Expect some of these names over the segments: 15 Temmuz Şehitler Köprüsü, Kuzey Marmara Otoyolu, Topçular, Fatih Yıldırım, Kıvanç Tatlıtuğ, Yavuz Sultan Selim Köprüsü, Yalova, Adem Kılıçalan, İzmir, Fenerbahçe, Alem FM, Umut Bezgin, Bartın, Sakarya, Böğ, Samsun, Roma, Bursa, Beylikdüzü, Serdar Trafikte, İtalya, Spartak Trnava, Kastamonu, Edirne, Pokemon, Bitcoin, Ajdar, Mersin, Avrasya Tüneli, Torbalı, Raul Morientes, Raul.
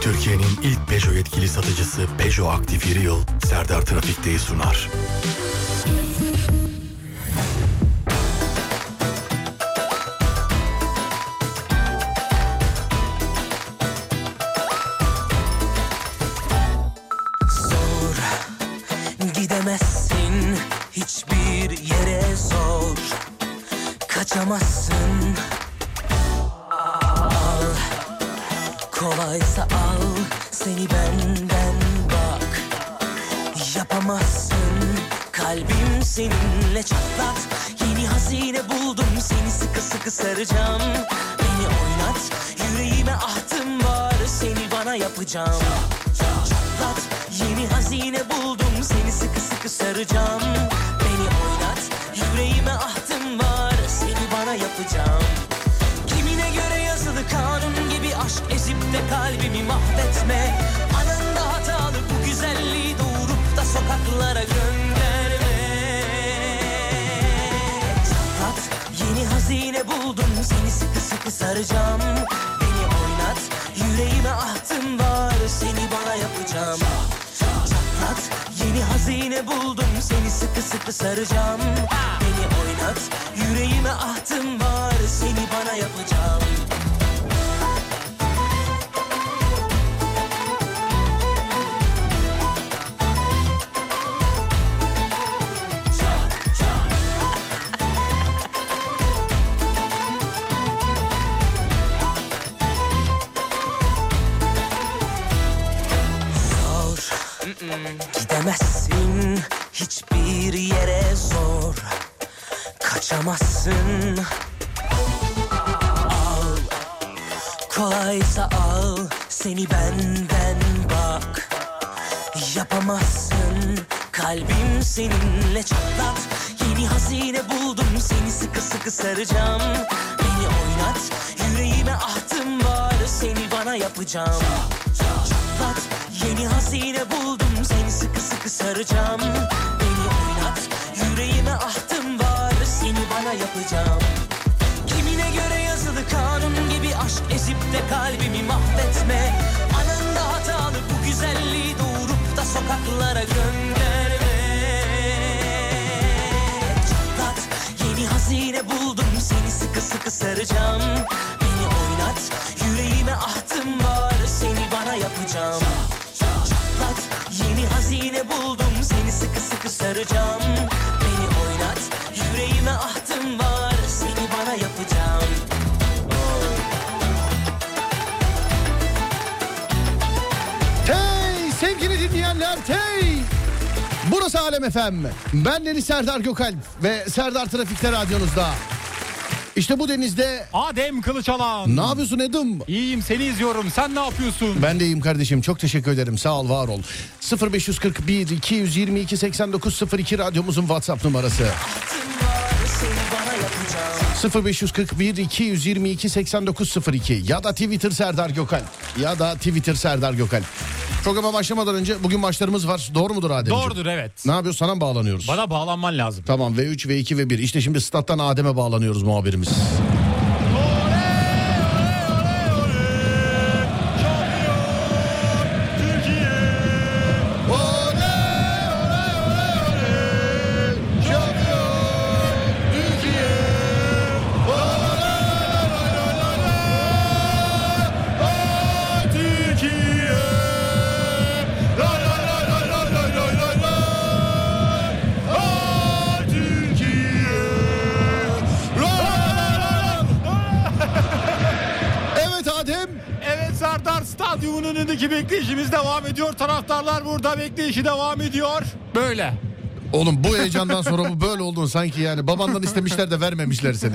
Türkiye'nin ilk Peugeot yetkili satıcısı Peugeot Aktif Rien Yol, Serdar Trafikte'yi sunar. Kaçamazsın. Al, kolaysa al seni benden bak. Yapamazsın, kalbim seninle çatlat. Yeni hazine buldum, seni sıkı sıkı saracağım. Beni oynat, yüreğime ahtım var, seni bana yapacağım. Çatlat, yeni hazine buldum, seni sıkı sıkı saracağım. Beni oynat, yüreğime ahtım var, yapacağım. Kimine göre yazılı kanun gibi aşk ezip de kalbimi mahvetme. Anında hatalı bu güzelliği doğurup da sokaklara gönderme. Çatlat, yeni hazine buldum, seni sıkı sıkı saracağım. Beni oynat, yüreğime ahtım var, seni bana yapacağım. Çatlat, yeni hazine buldum, seni sıkı sıkı saracağım. Beni oynat, yüreğime ahtım var, seni bana yapacağım. Gidemezsin hiçbir yere zor, kaçamazsın. Al, kolaysa al seni benden bak. Yapamazsın, kalbim seninle çatlat. Yeni hazine buldum, seni sıkı sıkı saracağım. Beni oynat, yüreğime ahtım var, seni bana yapacağım. Çatlat, yeni hazine buldum, seni sıkı sıkı saracağım. Beni oynat, yüreğime ahtım var, seni bana yapacağım. Kimine göre yazılı kanun gibi aşk ezip de kalbimi mahvetme. Anında hatalı bu güzelliği doğurup da sokaklara gönderme. Çatlat, yeni hazine buldum, seni sıkı sıkı saracağım. Beni oynat, yüreğime ahtım var, seni bana yapacağım. Yeni hazine buldum, seni sıkı sıkı saracağım. Beni oynat, yüreğime ahtım var, seni bana yapacağım. Hey sevgili dinleyenler, hey! Burası Alem FM. Ben Deniz Serdar Gökalp ve Serdar Trafikte radyonuzda. İşte bu denizde... Adem Kılıçalan. Ne yapıyorsun Edim? İyiyim, seni izliyorum. Sen ne yapıyorsun? Ben de iyiyim kardeşim. Çok teşekkür ederim. Sağ ol, var ol. 0541-222-8902 radyomuzun WhatsApp numarası. 0541-222-8902 ya da Twitter Serdar Gökalp. Programa başlamadan önce bugün maçlarımız var. Doğru mudur Ademciğim? Doğrudur, evet. Ne yapıyoruz? Sana mı bağlanıyoruz? Bana bağlanman lazım. Tamam, V3, V2, V1. İşte şimdi stat'tan Adem'e bağlanıyoruz muhabirimiz. Bekleyişimiz devam ediyor. Taraftarlar burada bekleyişi devam ediyor. Böyle. Oğlum bu heyecandan sonra bu böyle oldun sanki yani. Babandan istemişler de vermemişler seni.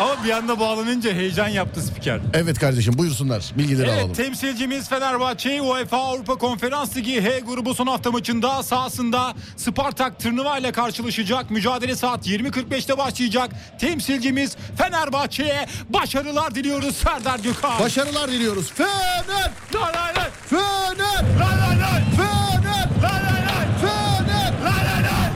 Ama bir anda bağlanınca heyecan yaptı spiker. Evet kardeşim, buyursunlar. Bilgileri alalım. Evet, temsilcimiz Fenerbahçe UEFA Avrupa Konferans Ligi H grubu son hafta maçında sahasında Spartak Trnava ile karşılaşacak. Mücadele saat 20.45'te başlayacak. Temsilcimiz Fenerbahçe'ye başarılar diliyoruz Serdar Gökalp. Başarılar diliyoruz. Fener! Fener! Fener! Fener! Fener! Fener! Fener!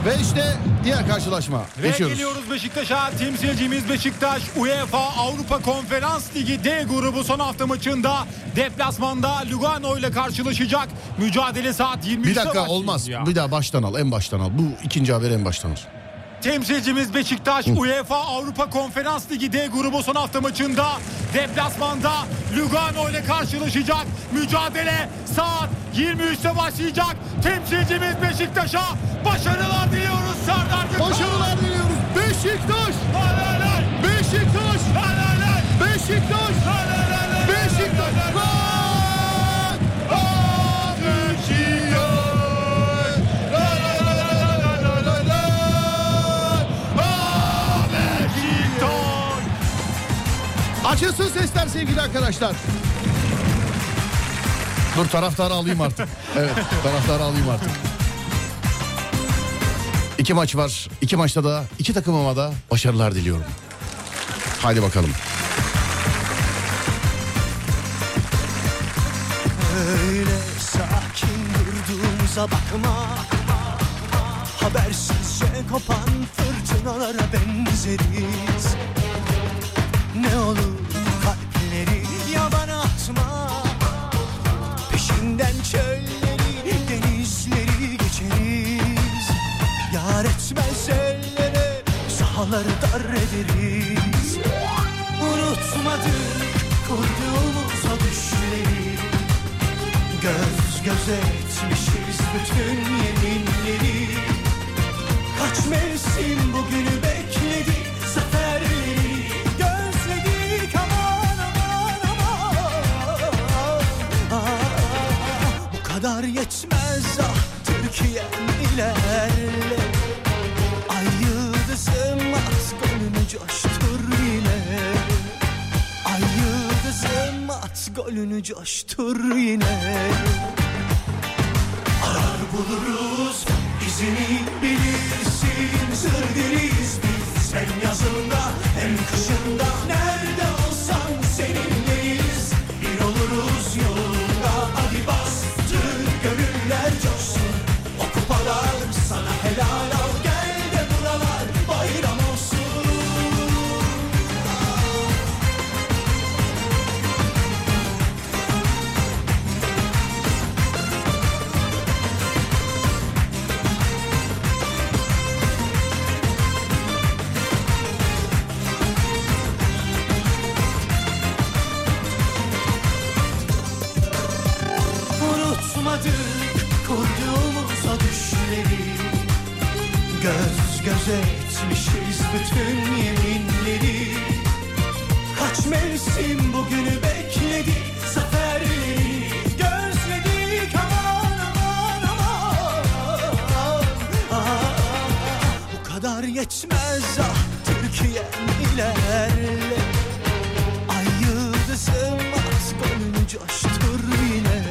Ve işte diğer karşı karşılaşma. Ve geçiyoruz. Geliyoruz Beşiktaş'a. Temsilcimiz Beşiktaş UEFA Avrupa Konferans Ligi D grubu son hafta maçında deplasmanda Lugano ile karşılaşacak. Mücadele saat 23'te. Bir dakika olmaz. Ya. Bir daha baştan al. En baştan al. Bu ikinci haberi en baştan al. Temsilcimiz Beşiktaş UEFA Avrupa Konferans Ligi D grubu son hafta maçında deplasmanda Lugano ile karşılaşacak. Mücadele saat 23'te başlayacak. Temsilcimiz Beşiktaş'a başarılar diliyoruz Serdar Gökalp. Başarılar diliyoruz. Beşiktaş! Helal! Beşiktaş! Helal! Beşiktaş! Helal! Beşiktaş! Açılsın sesler sevgili arkadaşlar. Dur taraftarı alayım artık. Evet, taraftarı alayım artık. İki maç var. İki maçta da iki takımıma da başarılar diliyorum. Hadi bakalım. Öyle sakin durduğumuza bakma. Habersizce kopan fırtınalara benzeriz. Ne olur kalpleri yabana atma. Peşinden çölleri, denizleri geçeriz. Yar etmez ellere, sahaları dar ederiz. Unutmadık kurduğumuz o düşleri. Göz göze etmişiz bütün yeminleri. Kaç mevsim bugünü bekledik zaferleri. Dar yetmez ah Türkiye'm ilerle. Ay yıldızım at golünü coştur yine. Ay yıldızım at golünü coştur yine. Arar buluruz izini bilirsin. Sır deriz biz hem yazında hem kışında. Nerede olsan seninleyiz. Bir oluruz yolunda hadi bas. Gönüller coşsun, o kupalar sana helal al. Gel de buralar bayram olsun. Kurduğumuz o düşleri. Göz göze etmişiz bütün yeminleri. Kaç mevsim bugünü bekledik zaferleri. Gözledik aman aman aman. Bu kadar yetmez ah Türkiye'm ilerle. Ay yıldızım at golünü coştur yine.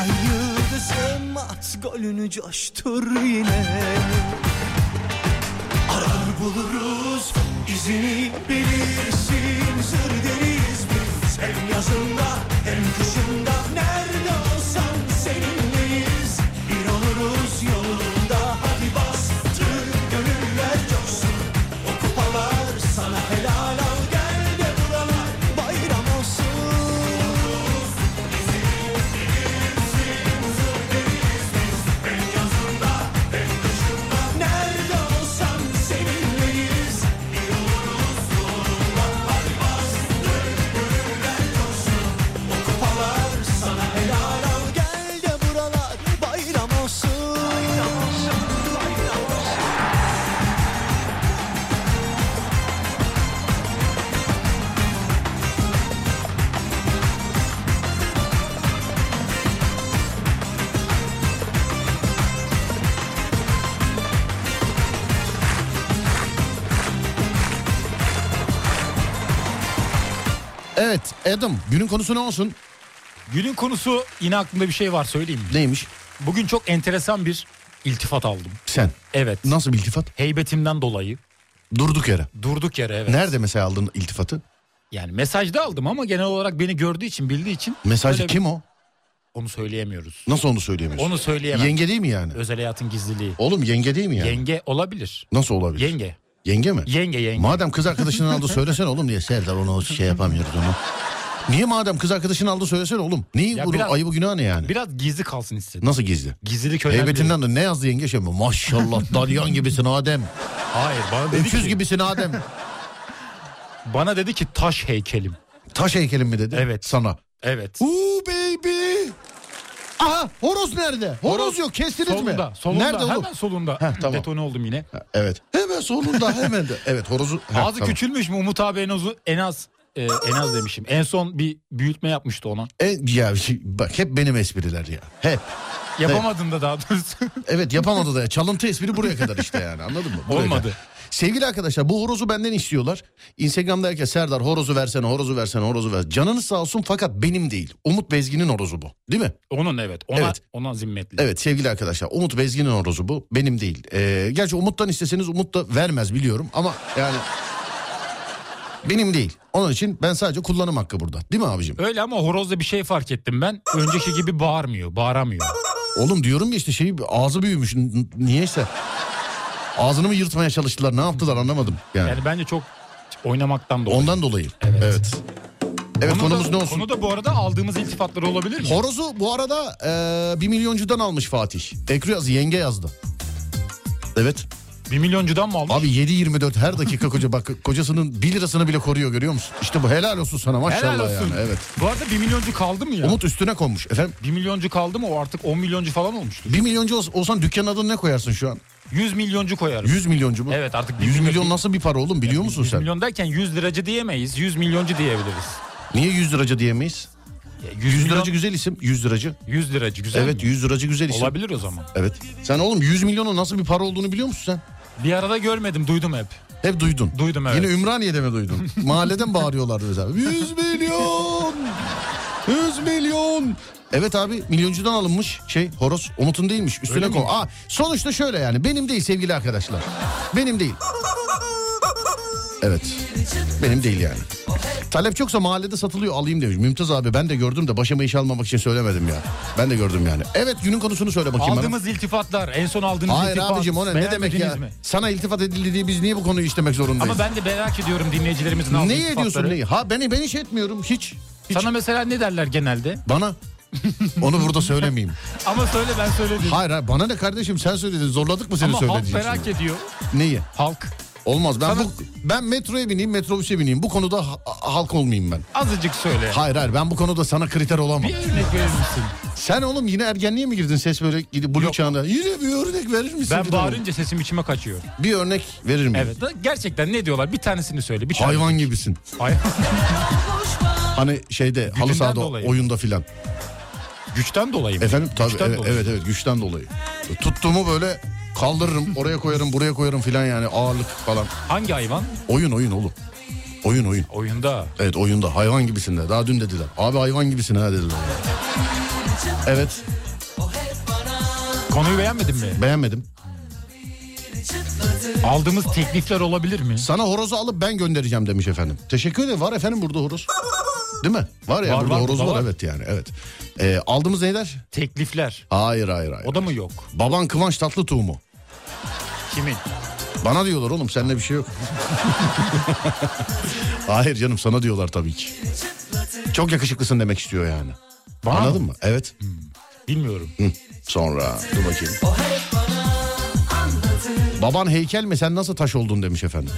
Ay yıldızım at golünü coştur yine. Arar buluruz izini bilirsin. Zır deriz biz hem yazında hem kışında. Nerede olsan seninleyiz. Bir oluruz yolunda hadi bastır. Gönüller coşsun o kupalar sana helal al. Evet Adam, günün konusu ne olsun? Günün konusu yine aklımda bir şey var, söyleyeyim mi? Neymiş? Bugün çok enteresan bir iltifat aldım. Sen? Evet. Nasıl bir iltifat? Heybetimden dolayı. Durduk yere. Durduk yere, evet. Nerede mesela aldın iltifatı? Yani mesajda aldım ama genel olarak beni gördüğü için, bildiği için. Mesajda kim o? Onu söyleyemiyoruz. Nasıl onu söyleyemiyoruz? Onu söyleyemem. Yenge değil mi yani? Özel hayatın gizliliği. Oğlum yenge değil mi yani? Yenge olabilir. Nasıl olabilir? Yenge. Yenge mi? Yenge yenge. Madem kız arkadaşının aldı söylesene oğlum diye Serdar onu şey yapamıyoruz onu. Niye madem kız arkadaşının aldı söylesene oğlum? Neyi bunun ayıbı günahı ne yani? Biraz gizli kalsın istedim. Nasıl gizli? Gizlilik önemli. Heybetinden de ne yazdı yenge şey mi? Maşallah dalyan gibisin Adem. Hayır bana dedi ki. Öküz gibisin Adem. Bana dedi ki taş heykelim. Taş heykelim mi dedi? Evet. Sana. Evet. Uuu baby. Aha horoz nerede? Horoz yok kestiniz solunda, mi? Solunda. Nerede hemen oğlum? Solunda. Heh, tamam. Detone oldum yine. Ha, evet. Hemen solunda hemen de. Evet horozu. Heh, ağzı tamam. Küçülmüş mü Umut abi en az demişim. En son bir büyütme yapmıştı ona. Ya bak hep benim espriler ya. Hep. Yapamadın hep. Da daha doğrusu. Evet yapamadı da. Çalıntı espri buraya kadar işte yani anladın mı? Buraya olmadı. Kadar. Sevgili arkadaşlar bu horozu benden istiyorlar. Instagram'da herkes Serdar horozu versene. Canınız sağ olsun fakat benim değil. Umut Bezgin'in horozu bu değil mi? Onun evet. Ona, evet. Ona zimmetli. Evet sevgili arkadaşlar Umut Bezgin'in horozu bu benim değil. Gerçi Umut'tan isteseniz Umut da vermez biliyorum ama yani... Benim değil. Onun için ben sadece kullanım hakkı burada. Değil mi abicim? Öyle ama horozda bir şey fark ettim ben. Önceki gibi bağırmıyor, bağıramıyor. Oğlum diyorum ya işte şey ağzı büyümüş. Niyeyse. Ağzını mı yırtmaya çalıştılar? Ne yaptılar anlamadım. Yani bence çok oynamaktan dolayı. Ondan dolayı. Evet. Evet konumuz ne olsun? Konu da bu arada aldığımız iltifatları olabilir mi? Horozu bu arada 1 milyoncudan almış Fatih. Ekru yazdı, yenge yazdı. Evet. 1 milyoncudan mı almış? Abi 7.24 her dakika koca bak kocasının 1 lirasını bile koruyor görüyor musun? İşte bu helal olsun sana maşallah helal olsun. Yani. Evet. Bu arada 1 milyoncu kaldı mı ya? Umut üstüne konmuş efendim. 1 milyoncu kaldı mı o artık 10 milyoncu falan olmuştu. 1 milyoncu olsan dükkanın adını ne koyarsın şu an? 100 milyoncu koyarım. 100 milyoncu mu? Evet artık 100 milyon nasıl bir para oğlum biliyor yani musun 100 sen? 100 milyon derken 100 liracı diyemeyiz 100 milyoncu diyebiliriz. Niye 100 liracı diyemeyiz? 100 liracı güzel isim. 100 liracı. 100 liracı güzel. Evet mi? 100 liracı güzel isim. Olabilir o zaman. Evet. Sen oğlum 100 milyonun nasıl bir para olduğunu biliyor musun sen? Bir arada görmedim, duydum hep. Hep duydun. Duydum evet. Yine Ümraniye'de mi duydun? Mahalleden bağırıyorlardı mesela. 100 milyon. 100 milyon. Evet abi milyoncudan alınmış şey horoz Umut'un değilmiş. Üstüne koy. Aa sonuçta şöyle yani benim değil sevgili arkadaşlar. Benim değil. Evet. Benim değil yani. Talep çoksa mahallede satılıyor alayım demiş. Mümtaz abi ben de gördüm de başıma iş almamak için söylemedim ya. Ben de gördüm yani. Evet günün konusunu söyle bakayım. Aldığımız bana. İltifatlar en son aldığınız hayır iltifat. Hayır abicim ona ne demek ya. Mi? Sana iltifat edildi diye biz niye bu konuyu işlemek zorundayız? Ama ben de merak ediyorum dinleyicilerimizin aldığı iltifatları. Neyi ediyorsun neyi? Ha ben hiç etmiyorum hiç. Sana mesela ne derler genelde? Bana? Onu burada söylemeyeyim. Ama söyle ben söyledim. Hayır bana ne kardeşim sen söyledin zorladık mı seni söylediğin için? Ama halk merak ediyor. Neyi? Halk. Olmaz. Ben metroya bineyim, metrobüse bineyim. Bu konuda halk olmayayım ben. Azıcık söyle. Hayır ben bu konuda sana kriter olamam. Bir örnek verir misin? Sen oğlum yine ergenliğe mi girdin ses böyle gidip blue çağında? Yine bir örnek verir misin? Ben bağırınca sesim içime kaçıyor. Bir örnek verir miyim? Evet. Gerçekten ne diyorlar? Bir tanesini söyle. Hayvan gibisin. Hani şeyde halı sahada oyunda filan. Güçten dolayı mı? Efendim tabii evet güçten dolayı. Tuttuğumu böyle kaldırırım oraya koyarım buraya koyarım filan yani ağırlık falan. Hangi hayvan? Oyun oğlum. Oyun. Oyunda. Evet oyunda hayvan gibisin de daha dün dediler. Abi hayvan gibisin ha dediler. Evet. Konuyu beğenmedin mi? Beğenmedim. Aldığımız teklifler olabilir mi? Sana horozu alıp ben göndereceğim demiş efendim. Teşekkür ederim var efendim burada horoz. Değil mi? Var ya burada horoz var evet yani evet. Aldığımız neyler? Teklifler. Hayır. O da mı yok? Baban Kıvanç Tatlıtuğ mu? Kimin? Bana diyorlar oğlum seninle bir şey yok. Hayır canım sana diyorlar tabii ki. Çok yakışıklısın demek istiyor yani. Bana anladın mı? Evet. Bilmiyorum. Sonra dur bakayım. Baban heykel mi sen nasıl taş oldun demiş efendim.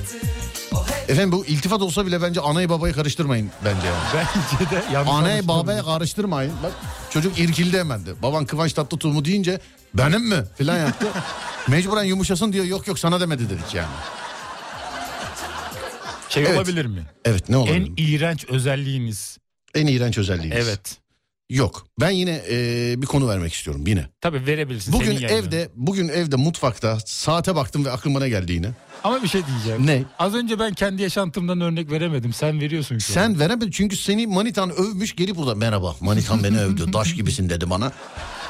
Efendim bu iltifat olsa bile bence anayı babayı karıştırmayın bence yani. Bence de. Anayı babaya karıştırmayın. Bak çocuk irkildi hemen de. Baban Kıvanç Tatlıtuğ mu deyince benim mi filan yaptı. Mecburen yumuşasın diyor yok sana demedi dedik yani. Evet. Olabilir mi? Evet ne olabilir? En iğrenç özelliğiniz. Evet. Yok. Ben yine bir konu vermek istiyorum yine. Tabii verebilirsin. Bugün evde mutfakta saate baktım ve aklıma ne geldi yine. Ama bir şey diyeceğim. Ne? Az önce ben kendi yaşantımdan örnek veremedim. Sen veriyorsun şu an. Sen veremedin çünkü seni manitan övmüş gelip burada merhaba manitan beni övdü. Daş gibisin dedi bana.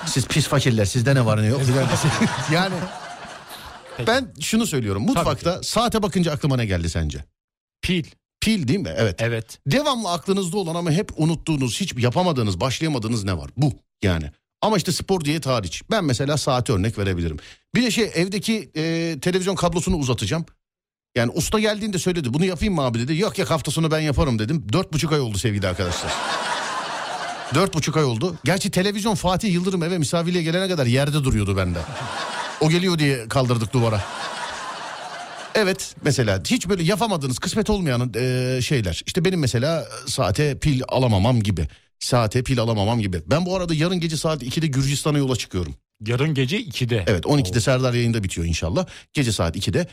Siz pis fakirler sizde ne var ne yok. Yani peki. Ben şunu söylüyorum. Mutfakta saate bakınca aklıma ne geldi sence? Pil değil mi? Evet. Devamlı aklınızda olan ama hep unuttuğunuz, hiç yapamadığınız, başlayamadığınız ne var? Bu. yani. Ama işte spor diyet hariç. Ben mesela saate örnek verebilirim. Bir de evdeki televizyon kablosunu uzatacağım. Yani usta geldiğinde söyledi, bunu yapayım mı abi dedi. Yok ya, hafta sonu ben yaparım dedim. 4,5 ay oldu sevgili arkadaşlar. 4,5 ay oldu. Gerçi televizyon Fatih Yıldırım eve misafirliğe gelene kadar yerde duruyordu bende. O geliyor diye kaldırdık duvara. Evet, mesela hiç böyle yapamadığınız, kısmet olmayan şeyler. İşte benim mesela saate pil alamamam gibi. Saate pil alamamam gibi. Ben bu arada yarın gece saat 2'de Gürcistan'a yola çıkıyorum. Yarın gece 2'de? Evet, 12'de Serdar yayında bitiyor inşallah. Gece saat 2'de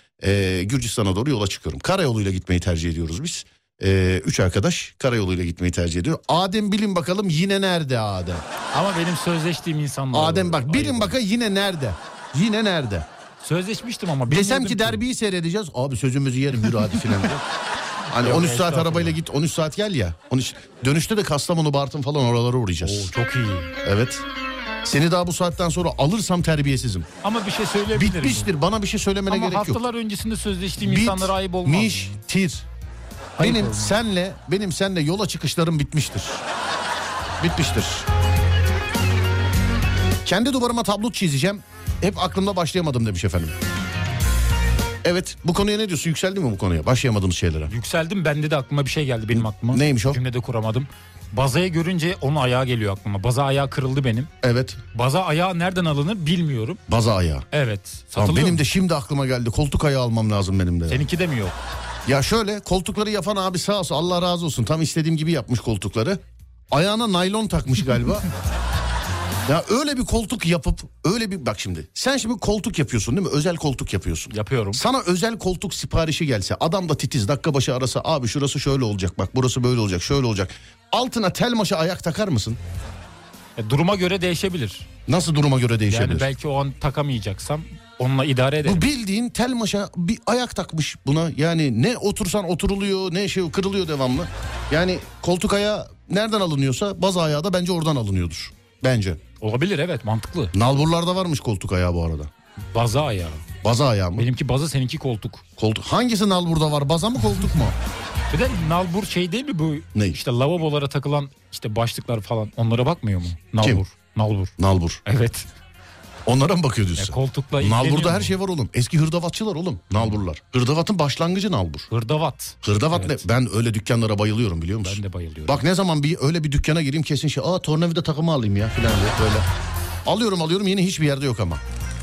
Gürcistan'a doğru yola çıkıyorum. Karayoluyla gitmeyi tercih ediyoruz biz. 3 arkadaş karayoluyla gitmeyi tercih ediyor. Adem, bilin bakalım yine nerede Adem? Ama benim sözleştiğim insanlar. Adem bak, bilin bakalım yine nerede? Yine nerede? Sözleşmiştim ama. Desem ki derbiyi seyredeceğiz. Abi sözümüzü yerim, yürü hadi filan. Hani 13 saat arabayla git, 13 saat gel ya. 13... Dönüşte de Kastamonu, Bartın falan, oralara uğrayacağız. Oo, çok iyi. Evet. Seni daha bu saatten sonra alırsam terbiyesizim. Ama bir şey söyleyebilirim. Bitmiştir yani. Bana bir şey söylemene ama gerek yok. Ama haftalar öncesinde sözleştiğim insanlara ayıp olmaz. Bitmiştir. Benim senle yola çıkışlarım bitmiştir. Bitmiştir. Kendi duvarıma tablo çizeceğim. Hep aklımda başlayamadım demiş efendim. Evet, bu konuya ne diyorsun? Yükseldin mi bu konuya? Başlayamadığımız şeylere. Yükseldim, bende de aklıma bir şey geldi, benim aklıma. Neymiş o? Cümlede kuramadım. Bazayı görünce onun ayağı geliyor aklıma. Baza ayağı kırıldı benim. Evet. Baza ayağı nereden alınır bilmiyorum. Baza ayağı. Evet. Satılıyor benim mu? De şimdi aklıma geldi. Koltuk ayağı almam lazım benim de. Seninki de mi yok? Ya şöyle, koltukları yapan abi sağ olsun, Allah razı olsun. Tam istediğim gibi yapmış koltukları. Ayağına naylon takmış galiba. Ya öyle bir koltuk yapıp öyle bir, bak şimdi sen şimdi koltuk yapıyorsun değil mi, özel koltuk yapıyorsun. Yapıyorum. Sana özel koltuk siparişi gelse, adam da titiz, dakika başı arasa, abi şurası şöyle olacak, bak burası böyle olacak, şöyle olacak. Altına tel maşa ayak takar mısın? Duruma göre değişebilir. Nasıl duruma göre değişebilir? Yani belki o an takamayacaksam onunla idare ederim. Bu bildiğin tel maşa bir ayak takmış buna, yani ne otursan oturuluyor, ne kırılıyor devamlı. Yani koltuk ayağı nereden alınıyorsa baz ayağı da bence oradan alınıyordur. Bence. Olabilir, evet, mantıklı. Nalburlarda varmış koltuk ayağı bu arada. Baza ayağı. Baza ayağı mı? Benimki baza, seninki koltuk. Koltuk. Hangisi nalburda var? Baza mı, koltuk mu? Bir de nalbur değil mi bu? Ne? İşte lavabolara takılan işte başlıklar falan, onlara bakmıyor mu? Nalbur. Kim? Nalbur. Nalbur. Evet. Onlara mı bakıyor diyorsun? Koltukla. Nalburda her şey var oğlum. Eski hırdavatçılar oğlum. Nalburlar. Hırdavatın başlangıcı nalbur. Hırdavat evet. Ne? Ben öyle dükkanlara bayılıyorum, biliyor musun? Ben de bayılıyorum. Bak ne zaman bir öyle bir dükkana gireyim kesin tornavida takımı alayım ya filan diye böyle. Alıyorum yine hiçbir yerde yok ama.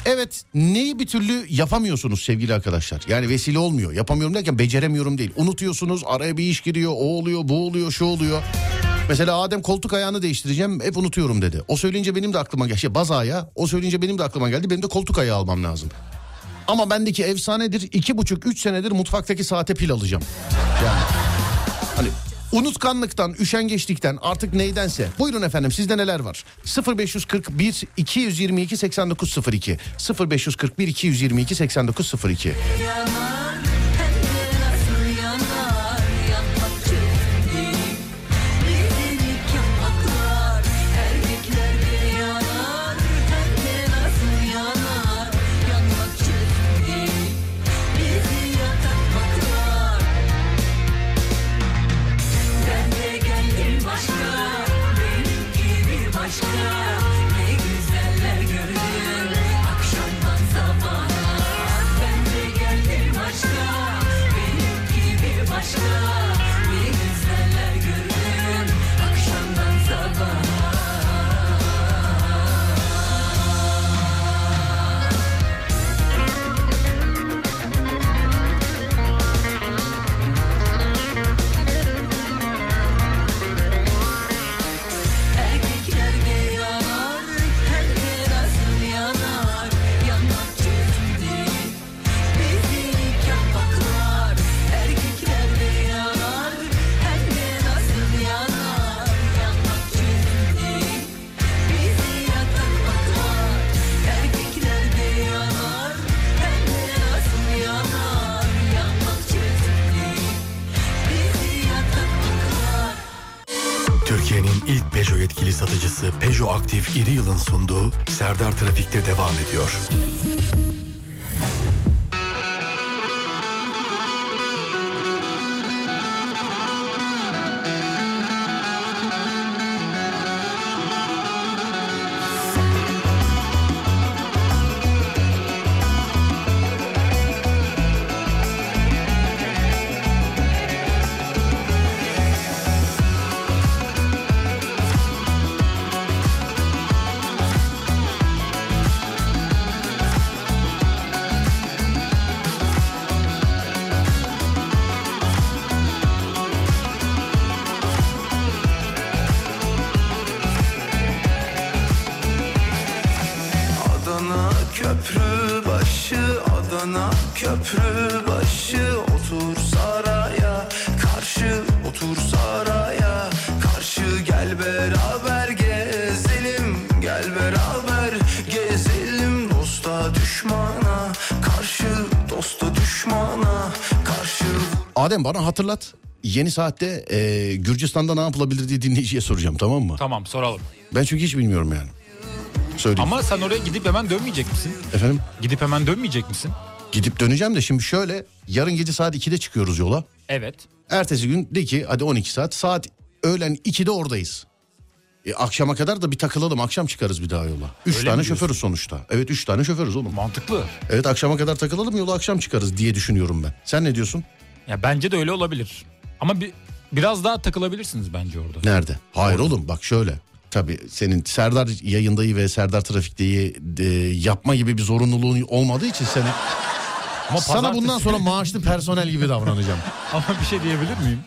Evet, neyi bir türlü yapamıyorsunuz sevgili arkadaşlar? Yani vesile olmuyor. Yapamıyorum derken beceremiyorum değil. Unutuyorsunuz, araya bir iş giriyor, o oluyor, bu oluyor, şu oluyor. Mesela Adem koltuk ayağını değiştireceğim, hep unutuyorum dedi. O söyleyince benim de aklıma geldi. Baz ayağı, o söyleyince benim de aklıma geldi. Benim de koltuk ayağı almam lazım. Ama bendeki efsanedir, 2,5-3 senedir mutfaktaki saate pil alacağım. Yani hani unutkanlıktan, üşengeçlikten, artık neydense. Buyurun efendim, sizde neler var? 0541-222-8902 0541-222-8902. Satıcısı Peugeot Aktif İri Yıl'ın sunduğu Serdar Trafik'te devam ediyor. yana, köprü başı otur saraya karşı, otur saraya karşı, gel beraber gezelim, gel beraber gezelim, dosta düşmana karşı, dosta düşmana karşı. Adem, bana hatırlat. Yeni saatte Gürcistan'da ne yapılabilir diye dinleyiciye soracağım, tamam mı? Tamam, soralım. Ben çünkü hiç bilmiyorum yani. Söyleyeyim. Ama sen oraya gidip hemen dönmeyecek misin? Efendim? Gidip hemen dönmeyecek misin? Gidip döneceğim de şimdi şöyle, yarın gece saat 2'de çıkıyoruz yola. Evet. Ertesi gün de ki hadi 12 saat, saat öğlen 2'de oradayız. Akşama kadar da bir takılalım, akşam çıkarız bir daha yola. 3 tane şoförüz sonuçta. Evet, 3 tane şoförüz oğlum. Mantıklı. Evet, akşama kadar takılalım, yola akşam çıkarız diye düşünüyorum ben. Sen ne diyorsun? Ya bence de öyle olabilir. Ama biraz daha takılabilirsiniz bence orada. Nerede? Hayır orada. Oğlum bak şöyle. Tabii senin Serdar yayındayı ve Serdar Trafikte'yi yapma gibi bir zorunluluğun olmadığı için seni... Ama sana bundan sonra maaşlı personel gibi davranacağım. Ama bir şey diyebilir miyim?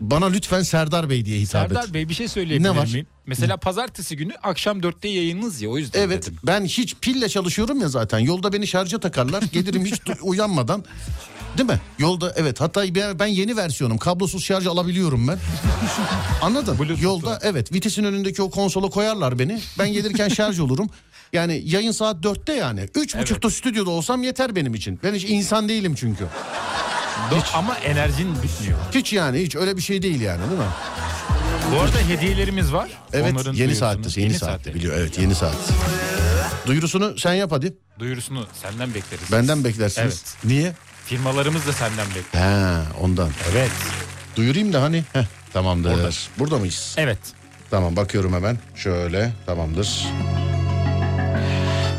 Bana lütfen Serdar Bey diye hitap et. Serdar Bey, bir şey söyleyebilir miyim? Ne var? Mesela pazartesi günü akşam 4'te yayınınız ya, o yüzden evet, dedim. Ben hiç pille çalışıyorum ya zaten. Yolda beni şarja takarlar. Gelirim hiç uyanmadan. Değil mi? Yolda evet, hatta ben yeni versiyonum. Kablosuz şarj alabiliyorum ben. Anladın? Bluetooth. Yolda evet, vitesin önündeki o konsola koyarlar beni. Ben gelirken şarj olurum. Yani yayın saat 4'te yani. 3.30'da stüdyoda olsam yeter benim için. Ben hiç insan değilim çünkü. Hiç. Ama enerjin bitmiyor. Hiç yani, hiç öyle bir şey değil yani, değil mi? Bu arada hediyelerimiz var. Evet, yeni saatte biliyor. Evet, yeni saat. Duyurusunu sen yap hadi. Duyurusunu senden bekleriz. Benden beklersiniz. Evet. Niye? Firmalarımız da senden bekliyor. Ha, ondan. Evet. Duyurayım da hani. Heh, tamamdır. Burada mıyız? Evet. Tamam, bakıyorum hemen. Şöyle, tamamdır.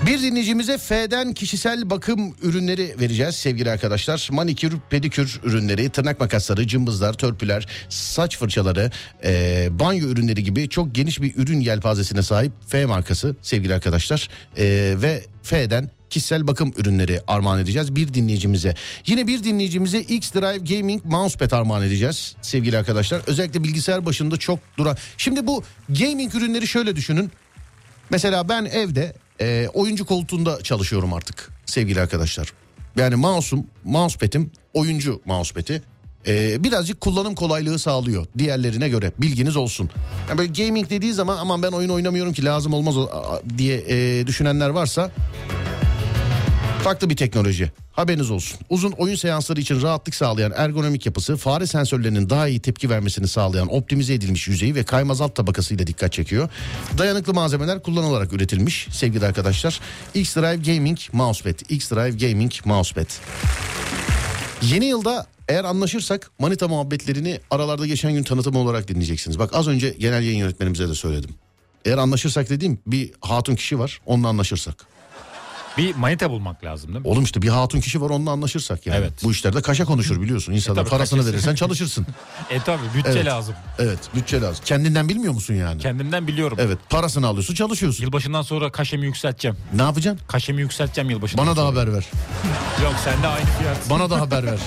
Bir dinleyicimize F'den kişisel bakım ürünleri vereceğiz sevgili arkadaşlar. Manikür, pedikür ürünleri, tırnak makasları, cımbızlar, törpüler, saç fırçaları, banyo ürünleri gibi çok geniş bir ürün yelpazesine sahip F markası sevgili arkadaşlar. Ve F'den kişisel bakım ürünleri armağan edeceğiz bir dinleyicimize. Yine bir dinleyicimize X-Drive Gaming Mousepad armağan edeceğiz sevgili arkadaşlar. Özellikle bilgisayar başında çok duran. Şimdi bu gaming ürünleri şöyle düşünün. Mesela ben evde oyuncu koltuğunda çalışıyorum artık sevgili arkadaşlar. Yani mousepad'im oyuncu mousepad'i. Birazcık kullanım kolaylığı sağlıyor diğerlerine göre, bilginiz olsun. Yani böyle gaming dediği zaman aman ben oyun oynamıyorum ki lazım olmaz diye düşünenler varsa... Farklı bir teknoloji. Haberiniz olsun. Uzun oyun seansları için rahatlık sağlayan ergonomik yapısı, fare sensörlerinin daha iyi tepki vermesini sağlayan optimize edilmiş yüzeyi ve kaymaz alt tabakasıyla dikkat çekiyor. Dayanıklı malzemeler kullanılarak üretilmiş sevgili arkadaşlar. X-Drive Gaming Mousepad. X-Drive Gaming Mousepad. Yeni yılda eğer anlaşırsak manita muhabbetlerini aralarda geçen gün tanıtımı olarak dinleyeceksiniz. Bak az önce genel yayın yönetmenimize de söyledim. Eğer anlaşırsak dediğim bir hatun kişi var, onunla anlaşırsak. Bir manita bulmak lazım değil mi? Oğlum işte bir hatun kişi var, onunla anlaşırsak yani. Evet. Bu işlerde kaşa konuşur biliyorsun. İnsanlar tabii, parasını verirsen çalışırsın. Tabii bütçe lazım. Evet, bütçe lazım. Kendinden bilmiyor musun yani? Kendimden biliyorum. Evet, parasını alıyorsun, çalışıyorsun. Yılbaşından sonra kaşemi yükselteceğim. Ne yapacaksın? Kaşemi yükselteceğim yılbaşından. Bana da haber ver. Yok, sen de aynı fiyat. Bana da haber ver.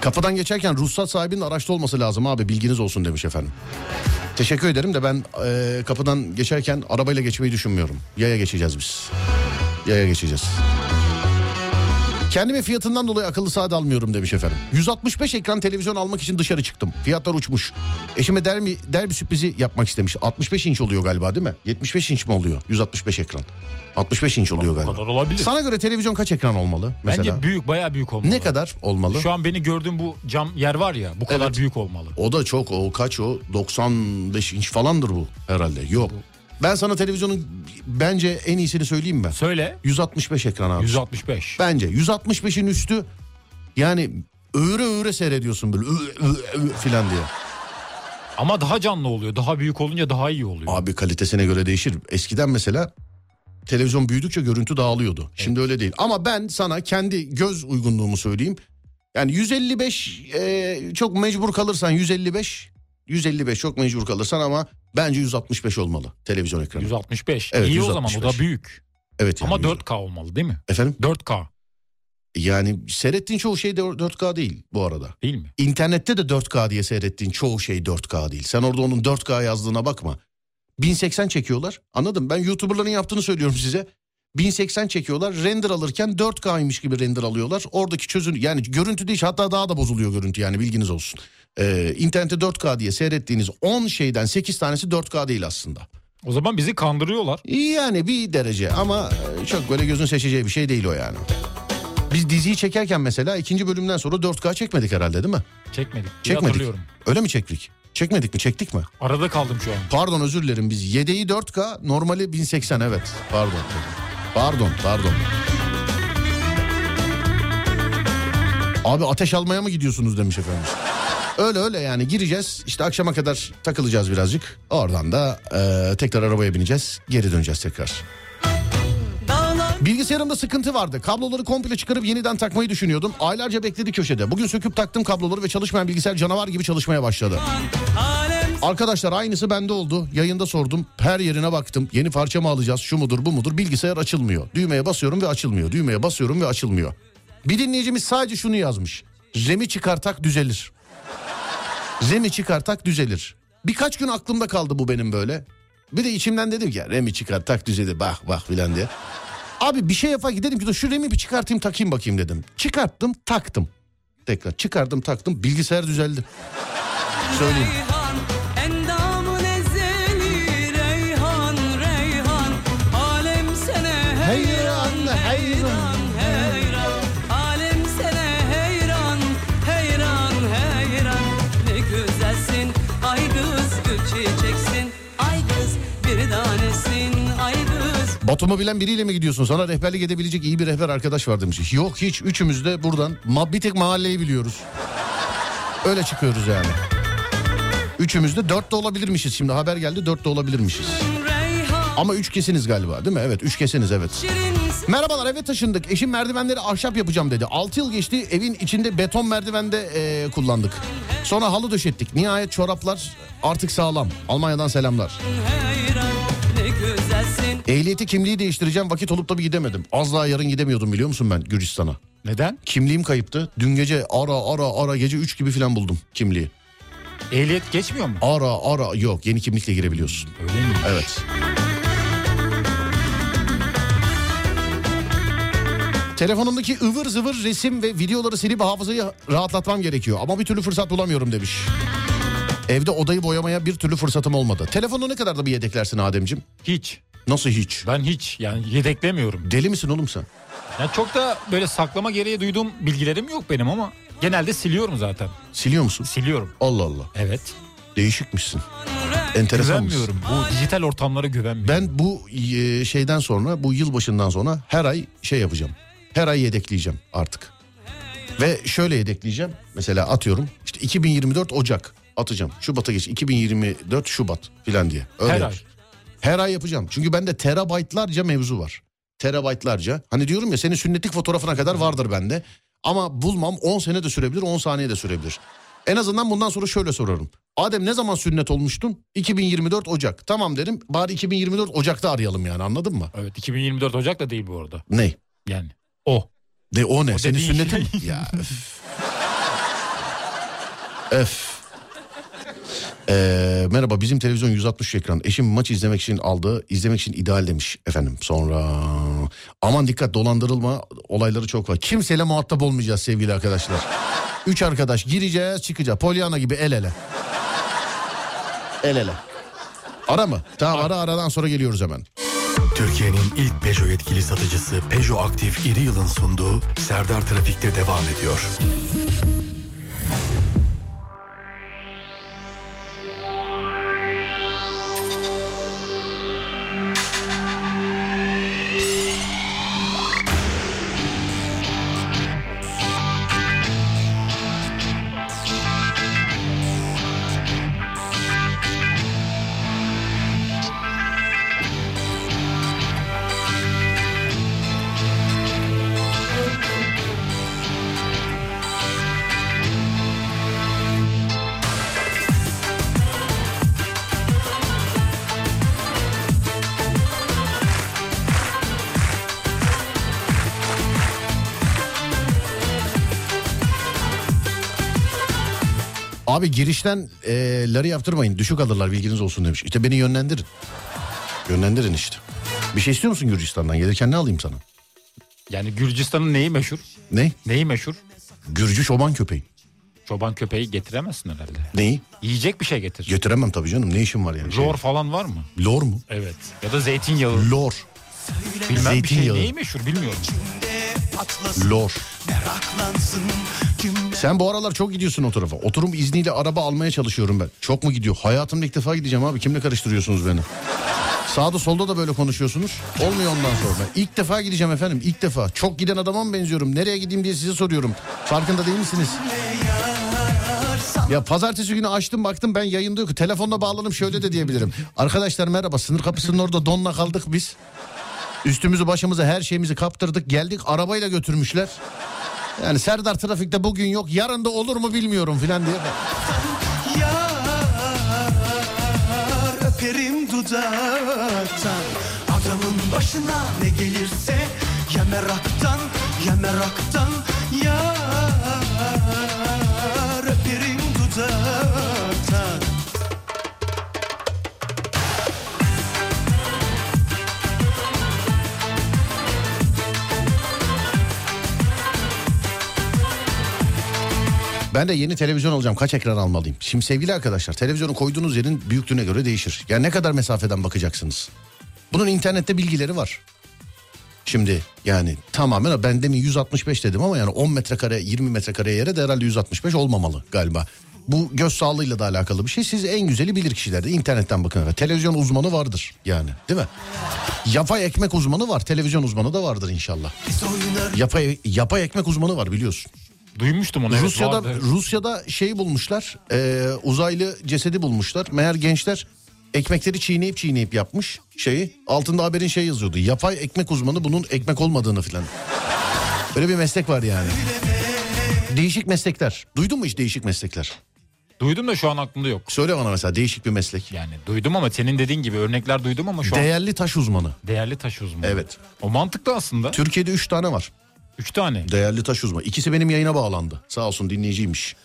Kafadan geçerken ruhsat sahibinin araçta olması lazım abi, bilginiz olsun demiş efendim. Teşekkür ederim de ben kapıdan geçerken arabayla geçmeyi düşünmüyorum. Yaya geçeceğiz biz. Yaya geçeceğiz. Kendime fiyatından dolayı akıllı saat almıyorum demiş efendim. 165 ekran televizyon almak için dışarı çıktım. Fiyatlar uçmuş. Eşime derbi sürprizi yapmak istemiş. 65 inç oluyor galiba değil mi? 75 inç mi oluyor? 165 ekran. 65 inç oluyor galiba. O kadar olabilir. Sana göre televizyon kaç ekran olmalı? Mesela? Bence büyük, bayağı büyük olmalı. Ne kadar olmalı? Şu an beni gördüğün bu cam yer var ya, bu kadar büyük olmalı. O da çok, o kaç, o 95 inç falandır bu herhalde. Yok. Ben sana televizyonun bence en iyisini söyleyeyim mi? Söyle. 165 ekran abi. 165. Bence 165'in üstü yani öğre seyrediyorsun böyle filan diye. Ama daha canlı oluyor. Daha büyük olunca daha iyi oluyor. Abi kalitesine göre değişir. Eskiden mesela televizyon büyüdükçe görüntü dağılıyordu. Evet. Şimdi öyle değil. Ama ben sana kendi göz uygunluğumu söyleyeyim. Yani 155 çok mecbur kalırsan 155 çok mecbur kalırsan ama bence 165 olmalı televizyon ekranı. 165. Evet, İyi 165. O zaman o da büyük. Evet. Yani ama 4K olmalı değil mi? Efendim? 4K. Yani seyrettiğin çoğu şey 4K değil bu arada. Değil mi? İnternette de 4K diye seyrettiğin çoğu şey 4K değil. Sen orada onun 4K yazdığına bakma. 1080 çekiyorlar. Anladım, ben YouTuber'ların yaptığını söylüyorum size. 1080 çekiyorlar, render alırken 4K'ymış gibi render alıyorlar. Oradaki çözün, yani görüntü değil, hatta daha da bozuluyor görüntü, yani bilginiz olsun. İnternette 4K diye seyrettiğiniz 10 şeyden 8 tanesi 4K değil aslında. O zaman bizi kandırıyorlar. Yani bir derece, ama çok böyle gözün seçeceği bir şey değil o yani. Biz diziyi çekerken mesela ikinci bölümden sonra 4K çekmedik herhalde, değil mi? Çekmedik. Çekmedik. Öyle mi çektik? Çekmedik mi? Çektik mi? Arada kaldım şu an. Pardon, özür dilerim, biz yedeği 4K, normali 1080, evet. Pardon. Abi ateş almaya mı gidiyorsunuz demiş efendim. Öyle yani, gireceğiz işte, akşama kadar takılacağız birazcık. Oradan da tekrar arabaya bineceğiz, geri döneceğiz tekrar. Bilgisayarımda sıkıntı vardı. Kabloları komple çıkarıp yeniden takmayı düşünüyordum. Aylarca bekledi köşede. Bugün söküp taktım kabloları ve çalışmayan bilgisayar canavar gibi çalışmaya başladı. Arkadaşlar aynısı bende oldu. Yayında sordum. Her yerine baktım. Yeni parça mı alacağız? Şu mudur, bu mudur? Bilgisayar açılmıyor. Düğmeye basıyorum ve açılmıyor. Düğmeye basıyorum ve açılmıyor. Bir dinleyicimiz sadece şunu yazmış: RAM'i çıkartak düzelir. RAM'i çıkartak düzelir. Birkaç gün aklımda kaldı bu benim böyle. Bir de içimden dedim ki RAM'i çıkartak düzelir. Bak filan diye. Abi bir şey yapayım dedim ki şu RAM'i bir çıkartayım, takayım bakayım dedim. Çıkarttım, taktım. Tekrar çıkardım, taktım. Bilgisayar düzeldi. Söyleyeyim. Batum'u bilen biriyle mi gidiyorsun? Sana rehberlik edebilecek iyi bir rehber arkadaş var demiş. Yok hiç, üçümüz de buradan bir tek mahalleyi biliyoruz. Öyle çıkıyoruz yani. Üçümüz de 4 de olabilirmişiz, şimdi haber geldi 4 de olabilirmişiz. Ama 3 kesiniz galiba, değil mi? Evet 3 kesiniz, evet. Merhabalar, eve taşındık. Eşim merdivenleri ahşap yapacağım dedi. 6 yıl geçti, evin içinde beton merdivende kullandık. Sonra halı döşettik. Nihayet çoraplar artık sağlam. Almanya'dan selamlar. Ehliyeti, kimliği değiştireceğim, vakit olup da bir gidemedim. Az daha yarın gidemiyordum biliyor musun ben Gürcistan'a. Neden? Kimliğim kayıptı. Dün gece ara gece 3 gibi falan buldum kimliği. Ehliyet geçmiyor mu? Ara yok, yeni kimlikle girebiliyorsun. Öyle mi? Evet. Telefonumdaki ıvır zıvır resim ve videoları silip hafızayı rahatlatmam gerekiyor. Ama bir türlü fırsat bulamıyorum demiş. Evde odayı boyamaya bir türlü fırsatım olmadı. Telefonu ne kadar da bir yedeklersin Ademciğim? Hiç. Nasıl hiç? Ben hiç, yani yedeklemiyorum. Deli misin oğlum sen? Ya çok da böyle saklama gereği duyduğum bilgilerim yok benim, ama genelde siliyorum zaten. Siliyor musun? Siliyorum. Allah Allah. Evet. Değişikmişsin. Enteresanmış. Güvenmiyorum. Bu dijital ortamlara güvenmiyorum. Ben bu şeyden sonra, bu yılbaşından sonra her ay şey yapacağım. Her ay yedekleyeceğim artık. Ve şöyle yedekleyeceğim. Mesela atıyorum işte 2024 Ocak atacağım. Şubat'a geç. 2024 Şubat filan diye. Öyle her ay. Her ay yapacağım. Çünkü bende terabaytlarca mevzu var. Terabaytlarca. Hani diyorum ya, senin sünnetlik fotoğrafına kadar vardır bende. Ama bulmam 10 sene de sürebilir, 10 saniye de sürebilir. En azından bundan sonra şöyle sorarım. Adem, ne zaman sünnet olmuştun? 2024 Ocak. Tamam derim. Bari 2024 Ocak'ta arayalım yani, anladın mı? Evet, 2024 Ocak da değil bu arada. Ne? Yani o. De o ne? O senin sünnetin. Ya öf. Öf. Merhaba, bizim televizyon 160 ekran. Eşim maç izlemek için aldı. İzlemek için ideal demiş efendim. Sonra aman dikkat, dolandırılma olayları çok var. Kimseyle muhatap olmayacağız sevgili arkadaşlar. 3 arkadaş gireceğiz, çıkacağız. Polyana gibi el ele. El ele. Ara mı? Tamam, aradan sonra geliyoruz hemen. Türkiye'nin ilk Peugeot yetkili satıcısı Peugeot Aktif İri Yıl'ın sunduğu Serdar Trafik'te devam ediyor. Abi girişten ları yaptırmayın, düşük alırlar, bilginiz olsun demiş. İşte beni yönlendirin. Yönlendirin işte. Bir şey istiyor musun Gürcistan'dan? Gelirken ne alayım sana? Yani Gürcistan'ın neyi meşhur? Ne? Neyi meşhur? Gürcü çoban köpeği. Çoban köpeği getiremezsin herhalde. Neyi? Yiyecek bir şey getir. Getiremem tabii canım, ne işim var yani? Lor şey falan var mı? Lor mu? Evet. Ya da zeytinyağı. Lor. Bilmem zeytin bir şey yağı. Neyi meşhur bilmiyorum. Lor. Sen bu aralar çok gidiyorsun o tarafa. Oturum izniyle araba almaya çalışıyorum ben. Çok mu gidiyor? Hayatımda ilk defa gideceğim abi. Kimle karıştırıyorsunuz beni? Sağda solda da böyle konuşuyorsunuz. Olmuyor ondan sonra. İlk defa gideceğim efendim. İlk defa. Çok giden adama mı benziyorum? Nereye gideyim diye size soruyorum. Farkında değil misiniz? Ya pazartesi günü açtım baktım ben yayında yok. Telefonla bağlanıp şöyle de diyebilirim. Arkadaşlar merhaba, sınır kapısının orada donla kaldık biz. Üstümüzü başımızı her şeyimizi kaptırdık geldik, arabayla götürmüşler. Yani Serdar Trafikte bugün yok, yarın da olur mu bilmiyorum filan diye. Yar öperim dudaktan, adamın başına ne gelirse ya meraktan, ya meraktan. Yar öperim dudaktan. Ben de yeni televizyon alacağım. Kaç ekran almalıyım? Şimdi sevgili arkadaşlar, televizyonu koyduğunuz yerin büyüklüğüne göre değişir. Yani ne kadar mesafeden bakacaksınız? Bunun internette bilgileri var. Şimdi yani tamamen ben demin 165 dedim ama yani 10 metrekare 20 metrekare yere de herhalde 165 olmamalı galiba. Bu göz sağlığıyla da alakalı bir şey. Siz en güzeli bilir kişilerde internetten bakın. Televizyon uzmanı vardır yani, değil mi? Yapay ekmek uzmanı var. Televizyon uzmanı da vardır inşallah. Yapay ekmek uzmanı var biliyorsun. Duymuştum onu. Rusya'da şey bulmuşlar, uzaylı cesedi bulmuşlar. Meğer gençler ekmekleri çiğneyip yapmış şeyi. Altında haberin şey yazıyordu. Yapay ekmek uzmanı bunun ekmek olmadığını filan. Böyle bir meslek var yani. Değişik meslekler. Duydun mu hiç değişik meslekler? Duydum da şu an aklımda yok. Söyle bana mesela değişik bir meslek. Yani duydum ama senin dediğin gibi örnekler duydum ama şu an. Değerli taş uzmanı. Değerli taş uzmanı. Evet. O mantıklı aslında. Türkiye'de 3 tane var. 3 tane. Değerli taş uzmanı. İkisi benim yayına bağlandı. Sağ olsun dinleyiciymiş.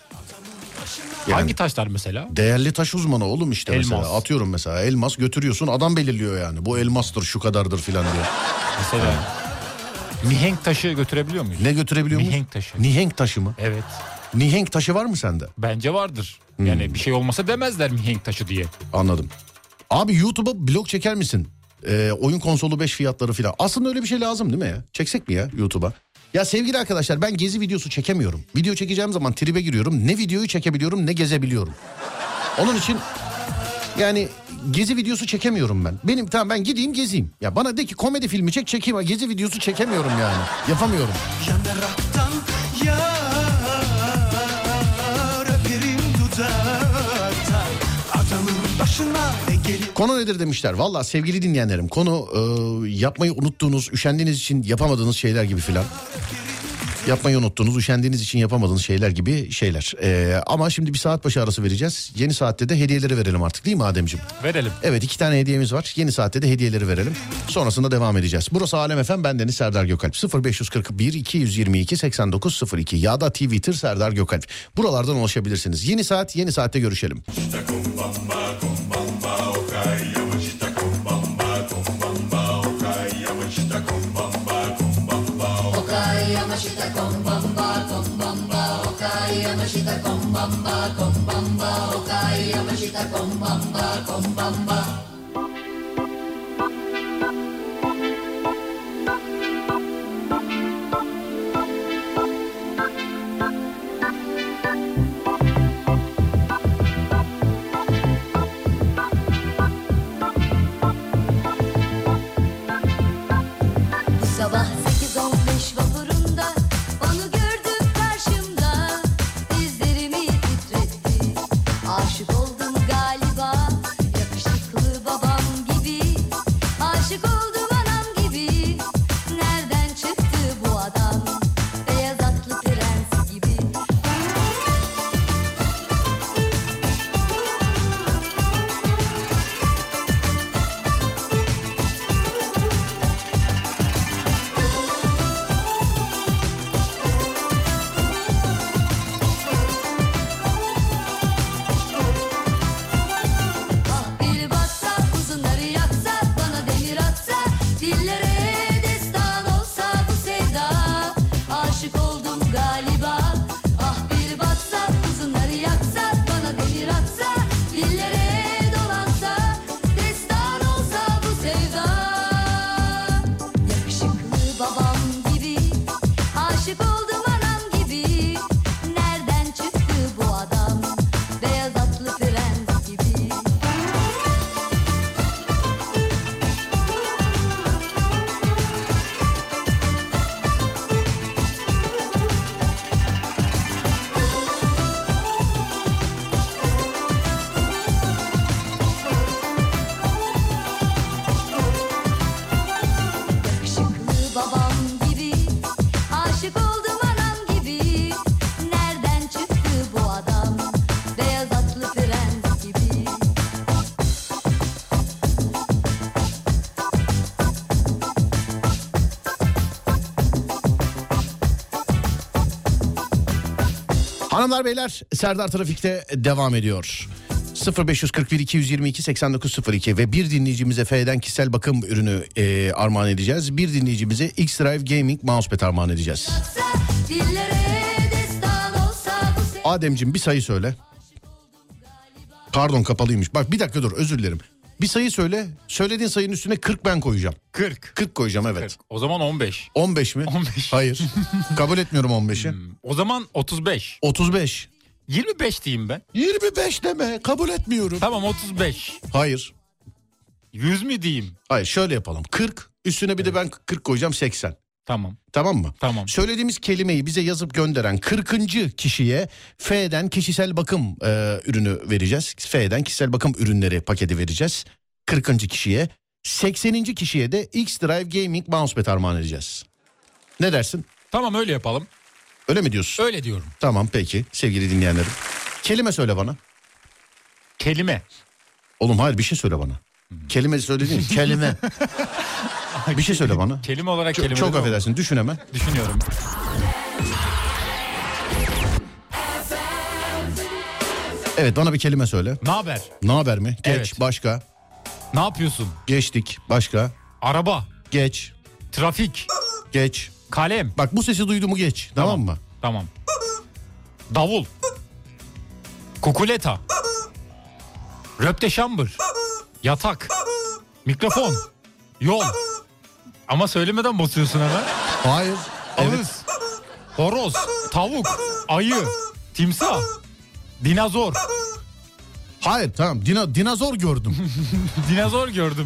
Yani, hangi taşlar mesela? Değerli taş uzmanı oğlum işte elmas. Mesela. Atıyorum mesela elmas götürüyorsun, adam belirliyor yani. Bu elmastır, şu kadardır filan diye. Mesela yani. Mihenk taşı götürebiliyor muyuz? Ne götürebiliyor muyuz? Mihenk taşı. Mihenk taşı mı? Evet. Mihenk taşı var mı sende? Bence vardır. Yani bir şey olmasa demezler mihenk taşı diye. Anladım. Abi YouTube'a blog çeker misin? Oyun konsolu 5 fiyatları filan. Aslında öyle bir şey lazım değil mi ya? Çeksek mi ya YouTube'a? Ya sevgili arkadaşlar ben gezi videosu çekemiyorum. Video çekeceğim zaman tribe giriyorum. Ne videoyu çekebiliyorum ne gezebiliyorum. Onun için yani gezi videosu çekemiyorum ben. Benim tamam ben gideyim gezeyim. Ya bana de ki komedi filmi çek çekeyim ama gezi videosu çekemiyorum yani. Yapamıyorum. Konu nedir demişler. Valla sevgili dinleyenlerim konu yapmayı unuttuğunuz, üşendiğiniz için yapamadığınız şeyler gibi filan. Yapmayı unuttuğunuz, üşendiğiniz için yapamadığınız şeyler gibi şeyler. Ama şimdi bir saat başı arası vereceğiz. Yeni saatte de hediyeleri verelim artık değil mi Ademciğim? Verelim. Evet 2 tane hediyemiz var. Yeni saatte de hediyeleri verelim. Sonrasında devam edeceğiz. Burası Alem FM, ben Deniz Serdar Gökalp. 0541-222-8902 ya da Twitter Serdar Gökalp. Buralardan ulaşabilirsiniz. Yeni saat, yeni saatte görüşelim. Hanımlar beyler, Serdar Trafik'te devam ediyor. 0541 222 8902 ve bir dinleyicimize F'den kişisel bakım ürünü armağan edeceğiz. Bir dinleyicimize X-Drive Gaming Mousepad armağan edeceğiz. Ademciğim bir sayı söyle. Pardon, kapalıymış. Bak bir dakika dur, özür dilerim. Bir sayı söyle. Söylediğin sayının üstüne 40 ben koyacağım. 40. 40 koyacağım, evet. 40. O zaman 15. 15 mi? 15. Hayır. Kabul etmiyorum 15'i. O zaman 35. 35. 25 diyeyim ben. 25 deme, kabul etmiyorum. Tamam, 35. Hayır. 100 mi diyeyim? Hayır, şöyle yapalım. 40 üstüne bir de ben 40 koyacağım, 80. Tamam. Tamam mı? Tamam. Söylediğimiz kelimeyi bize yazıp gönderen 40. kişiye F'den kişisel bakım ürünü vereceğiz. F'den kişisel bakım ürünleri paketi vereceğiz 40. kişiye. 80. kişiye de X-Drive Gaming Mousepad armağan edeceğiz. Ne dersin? Tamam, öyle yapalım. Öyle mi diyorsun? Öyle diyorum. Tamam, peki sevgili dinleyenlerim. Kelime söyle bana. Kelime. Oğlum hayır, bir şey söyle bana. Kelime söyledin. Kelime. Bir şey söyle bana. Kelime olarak kelime. Çok affedersin, düşün hemen. Düşünüyorum. Evet, bana bir kelime söyle. Naber? Naber mi? Geç. Evet. Başka. Ne yapıyorsun? Geçtik. Başka. Araba. Geç. Trafik. Geç. Kalem. Bak bu sesi duydu mu geç. Tamam mı? Tamam. Davul. Kukuleta. Röpteşambır. Yatak. Mikrofon. Yol. Ama söylemeden basıyorsun hemen. Hayır. Ağız. Evet. Horoz. Tavuk. Ayı. Timsah. Dinozor. Hayır, tamam. Dinozor gördüm.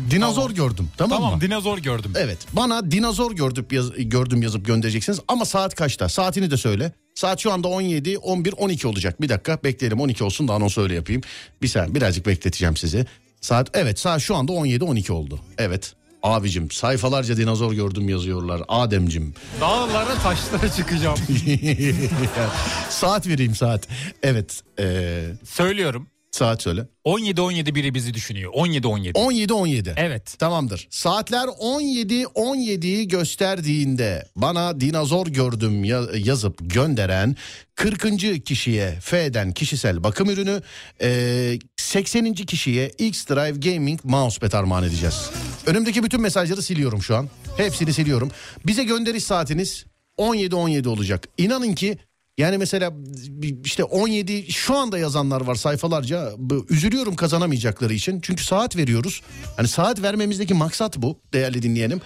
Dinozor gördüm. Tamam mı? Dinozor gördüm. Evet. Bana dinozor gördüm yazıp göndereceksiniz. Ama saat kaçta? Saatini de söyle. Saat şu anda 17, 11, 12 olacak. Bir dakika bekleyelim, 12 olsun da anonsu öyle yapayım. Bir saniye, birazcık bekleteceğim sizi. Saat şu anda 17, 12 oldu. Evet. Abicim sayfalarca dinozor gördüm yazıyorlar. Ademcim. Dağlara taşlara çıkacağım. Saat vereyim, saat. Evet. Söylüyorum. Saat söyle. 17-17 biri bizi düşünüyor. 17-17. 17-17. Evet. Tamamdır. Saatler 17-17'yi gösterdiğinde bana dinozor gördüm yazıp gönderen 40. kişiye F'den kişisel bakım ürünü, 80. kişiye X-Drive Gaming Mousepad armağan edeceğiz. Önümdeki bütün mesajları siliyorum şu an. Hepsini siliyorum. Bize gönderiş saatiniz 17-17 olacak. İnanın ki yani mesela işte 17 şu anda yazanlar var sayfalarca, üzülüyorum kazanamayacakları için. Çünkü saat veriyoruz. Hani saat vermemizdeki maksat bu değerli dinleyenim.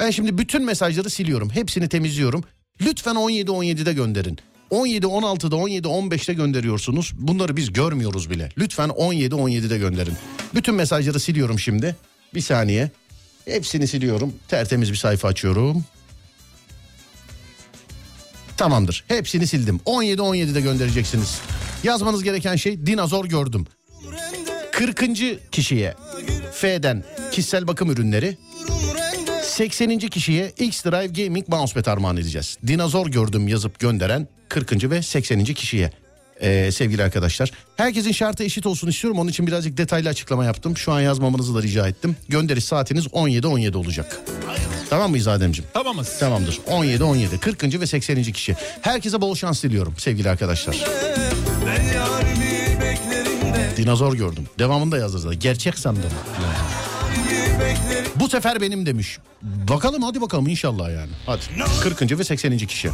Ben şimdi bütün mesajları siliyorum. Hepsini temizliyorum. Lütfen 17-17'de gönderin. 17-16'da, 17-15'te gönderiyorsunuz. Bunları biz görmüyoruz bile. Lütfen 17-17'de gönderin. Bütün mesajları siliyorum şimdi. Bir saniye. Hepsini siliyorum. Tertemiz bir sayfa açıyorum. Tamamdır. Hepsini sildim. 17-17'de göndereceksiniz. Yazmanız gereken şey dinozor gördüm. 40. kişiye F'den kişisel bakım ürünleri, 80. kişiye X-Drive Gaming Mousepad armağan edeceğiz. Dinozor gördüm yazıp gönderen 40. ve 80. kişiye sevgili arkadaşlar. Herkesin şartı eşit olsun istiyorum. Onun için birazcık detaylı açıklama yaptım. Şu an yazmamanızı da rica ettim. Gönderiş saatiniz 17-17 olacak. Tamam mıyız Ademciğim? Tamamız. Tamamdır. 17-17. 40. ve 80. kişi. Herkese bol şans diliyorum sevgili arkadaşlar. Dinozor gördüm. Devamında yazdılar. Gerçek sandım. Bu sefer benim demiş. Bakalım, hadi bakalım inşallah yani. Hadi. 40. ve 80. kişi.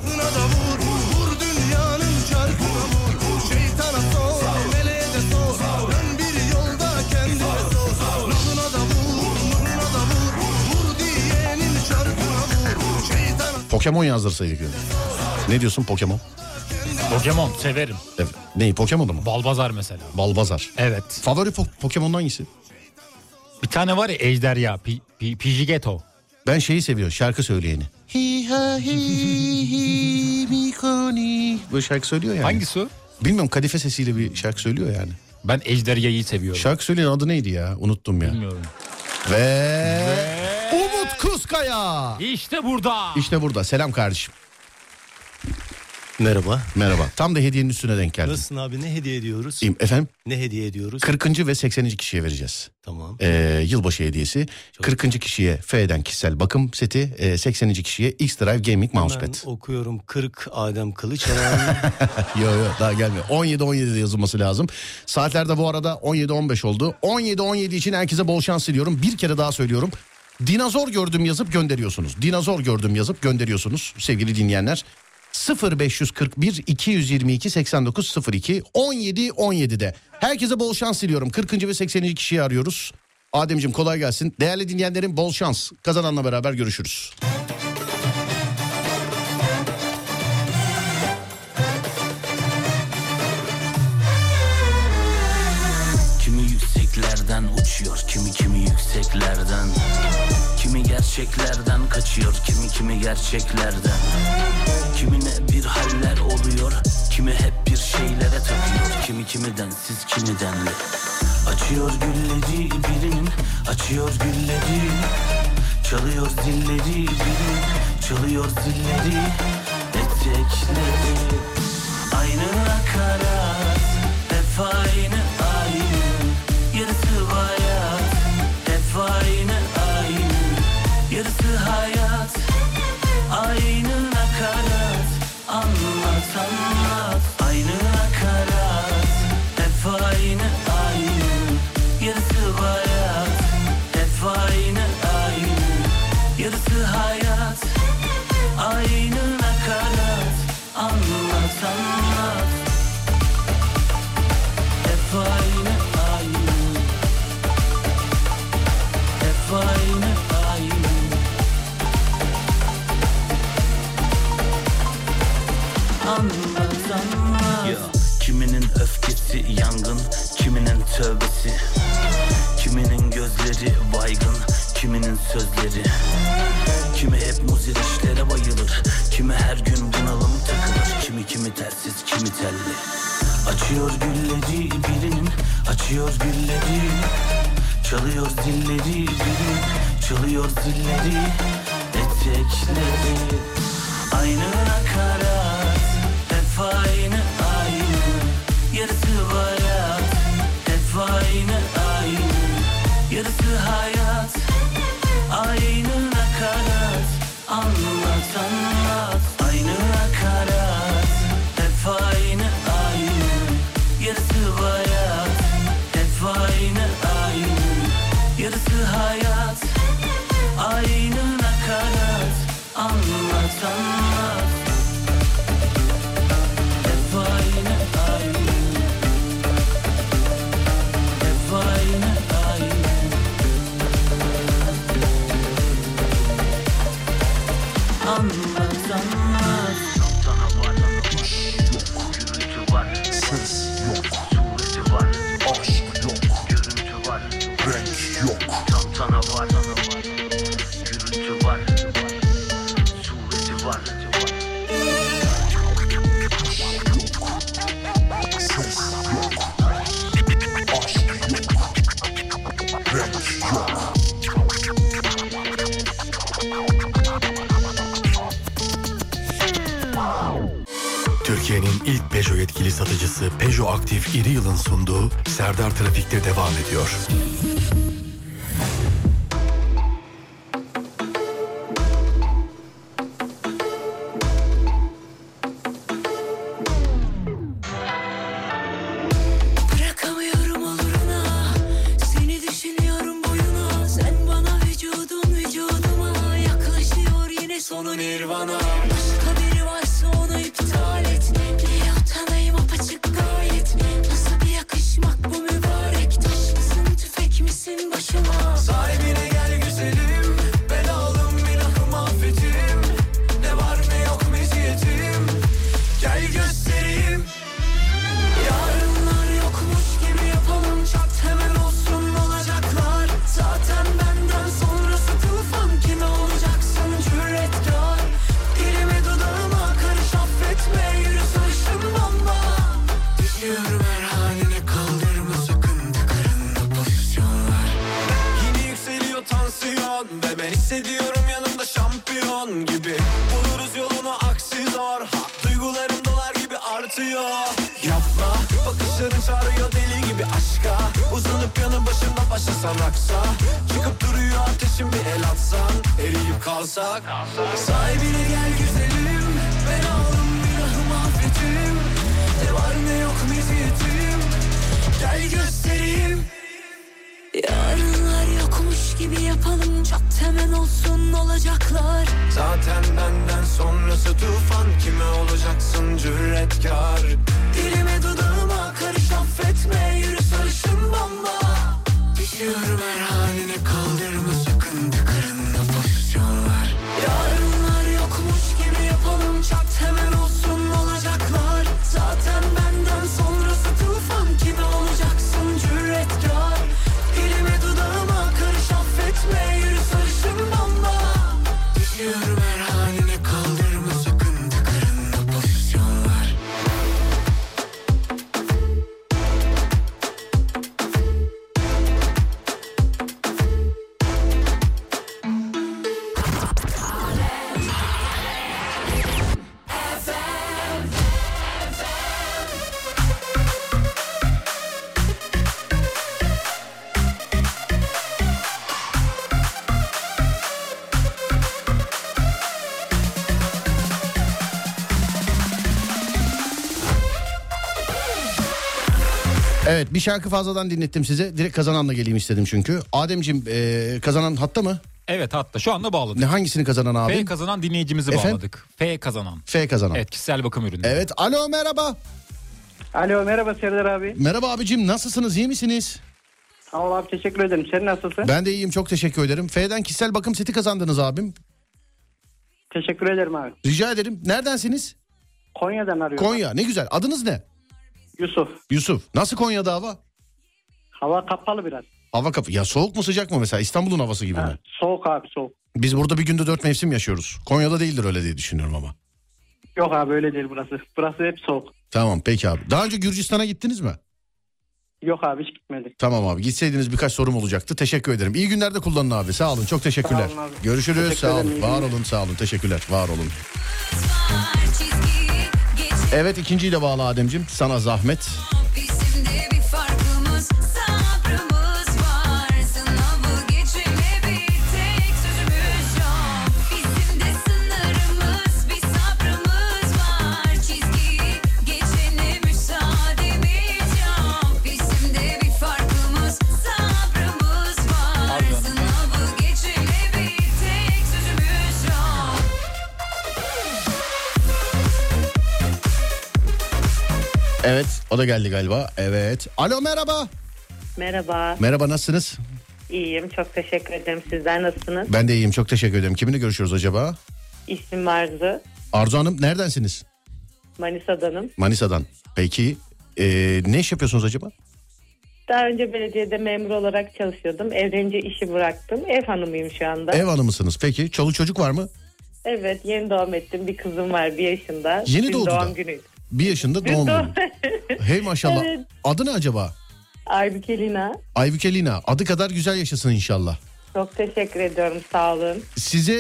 Pokemon yazdırsaydık. Ne diyorsun Pokemon? Pokemon severim. Evet. Neyi, Pokemon'u mu? Balbazar mesela. Balbazar. Evet. Favori Pokemon hangisi? Bir tane var ya, Ejder ya. Pidgeotto. Ben şeyi seviyorum, şarkı söyleyeni. Hi ha hi hi mikoni. Bu şarkı söylüyor yani. Hangisi o? Bilmiyorum, kadife sesiyle bir şarkı söylüyor yani. Ben Ejderha'yı seviyorum. Şarkı söyleyenin adı neydi ya? Unuttum ya. Bilmiyorum. Ve... Umut Kuskaya. İşte burada. İşte burada. Selam kardeşim. Merhaba. Merhaba. Tam da hediyenin üstüne denk geldim. Nasılsın abi, ne hediye ediyoruz? Efendim? Ne hediye ediyoruz? 40. ve 80. kişiye vereceğiz. Tamam. Yılbaşı hediyesi. Çok 40. Güzel. Kişiye F'den kişisel bakım seti, 80. kişiye X-Drive Gaming Mousepad. Ben okuyorum, 40 Adem Kılıçalan. Yok daha gelmiyor. 17-17'de yazılması lazım. Saatlerde bu arada 17-15 oldu. 17-17 için herkese bol şans diliyorum. Bir kere daha söylüyorum. Dinozor gördüm yazıp gönderiyorsunuz. Dinozor gördüm yazıp gönderiyorsunuz sevgili dinleyenler. 0541 222 89 02, 17-17'de. Herkese bol şans diliyorum. 40. ve 80. kişiyi arıyoruz. Ademciğim kolay gelsin. Değerli dinleyenlerim bol şans. Kazananla beraber görüşürüz. Kimi yükseklerden uçuyor, kimi yükseklerden. Kimi gerçeklerden kaçıyor, kimi gerçeklerden. Kimine bir haller oluyor, kimi hep bir şeylere takıyor. Kimi kimiden, siz kimidenle. Açıyor gülleri birinin, açıyor gülleri. Çalıyor zilleri birinin, çalıyor zilleri. Etekleri aynı nakarat, hep aynı. Yarısı hayat, hep aynı. Yarısı hayat, aynı nakarat, anlat. Aynı nakarat, hep aynı. Yarısı hayat, hep aynı. Yarısı hayat, aynı nakarat, anlat. Hep aynı. Hep aynı. Ya, kiminin öfkesi yangın, kiminin tövbesi. Kiminin gözleri baygın, kiminin sözleri. Kimi hep muzil işlere bayılır, kimi her gün bunalım takılır. Kimi tersiz, kimi telli. Açıyor gülleri birinin, açıyor gülleri. Çalıyor zilleri birinin, çalıyor zilleri. Etekleri aynı nakarat, hep aynı. Yarısı hayat, hep aynı. Yarısı hayat, aynı nakarat, anlat. Aynı nakarat, hep aynı. Yarısı hayat, hep aynı. Yarısı hayat, aynı nakarat, anlat. İlk Peugeot yetkili satıcısı Peugeot Aktif İri Yıl'ın sunduğu Serdar Trafik'te devam ediyor. Seni sarıyor. Yapma, bakışların çağırıyor deli gibi aşka. Uzanıp yanın başında başlasan aksa. Çıkıp duruyor ateşin bir el atsan. Eriyip kalsak. Sahibine gel güzelim. Ben aldım günahımı affetim. Ne var ne yok meziyetim. Gel göstereyim. Yarınlar yokmuş gibi yapalım, çok hemen olsun olacaklar. Zaten benden sonrası tufan, kime olacaksın cüretkar? Dilime dudağıma karış affetme, yürü sarışın bomba. Düşüyorum her haline, kaldırma sakın tıkırında pozisyonlar. Yarınlar yokmuş gibi yapalım, çok hemen olsun olacaklar. Zaten benden sonrası tufan, kime olacaksın cüretkar? Dilime dudağıma karış affetme, yürü sarışın bomba. Düşüyorum her haline, kaldırma sakın tıkırında pozisyonlar. Evet, bir şarkı fazladan dinlettim size. Direkt kazananla geleyim istedim çünkü. Ademciğim, kazanan hatta mı? Evet, hatta şu anda bağladık. Ne, hangisini kazanan abi? F kazanan dinleyicimizi efendim? Bağladık. F kazanan. Evet, kişisel bakım ürünü. Evet, alo merhaba. Alo merhaba Serdar abi. Merhaba abicim, nasılsınız, iyi misiniz? Sağ ol abi, teşekkür ederim. Sen nasılsın? Ben de iyiyim, çok teşekkür ederim. F'den kişisel bakım seti kazandınız abim. Teşekkür ederim abi. Rica ederim. Neredensiniz? Konya'dan arıyorum. Konya, ne güzel. Adınız ne? Yusuf. Yusuf. Nasıl Konya'da hava? Hava kapalı biraz. Hava kapalı. Ya soğuk mu sıcak mı mesela? İstanbul'un havası gibi mi? Soğuk abi, soğuk. Biz burada bir günde 4 mevsim yaşıyoruz. Konya'da değildir öyle diye düşünüyorum ama. Yok abi, öyle değil burası. Burası hep soğuk. Tamam peki abi. Daha önce Gürcistan'a gittiniz mi? Yok abi, hiç gitmedik. Tamam abi, gitseydiniz birkaç sorum olacaktı. Teşekkür ederim. İyi günlerde kullanın abi. Sağ olun, çok teşekkürler. Sağ olun abi. Görüşürüz. Teşekkür sağ olun. Var olun, sağ olun. Teşekkürler. Var olun. Evet, ikinciyle bağlı Ademciğim, sana zahmet. Evet, o da geldi galiba. Evet. Alo merhaba. Merhaba. Merhaba, nasılsınız? İyiyim, çok teşekkür ederim. Sizler nasılsınız? Ben de iyiyim, çok teşekkür ederim. Kiminle görüşüyoruz acaba? İsmim Arzu. Arzu Hanım, neredensiniz? Manisa'danım. Manisa'dan. Peki ne iş yapıyorsunuz acaba? Daha önce belediyede memur olarak çalışıyordum. Evlenince işi bıraktım. Ev hanımıyım şu anda. Ev hanımısınız. Peki çoluk çocuk var mı? Evet, yeni doğum ettim. Bir kızım var, 1 yaşında. Yeni doğdu da. Doğum günüydü. 1 yaşında doğum günü. Hey maşallah. Evet. Adı ne acaba? Aybükelina. Aybükelina. Adı kadar güzel yaşasın inşallah. Çok teşekkür ediyorum, sağ olun. Size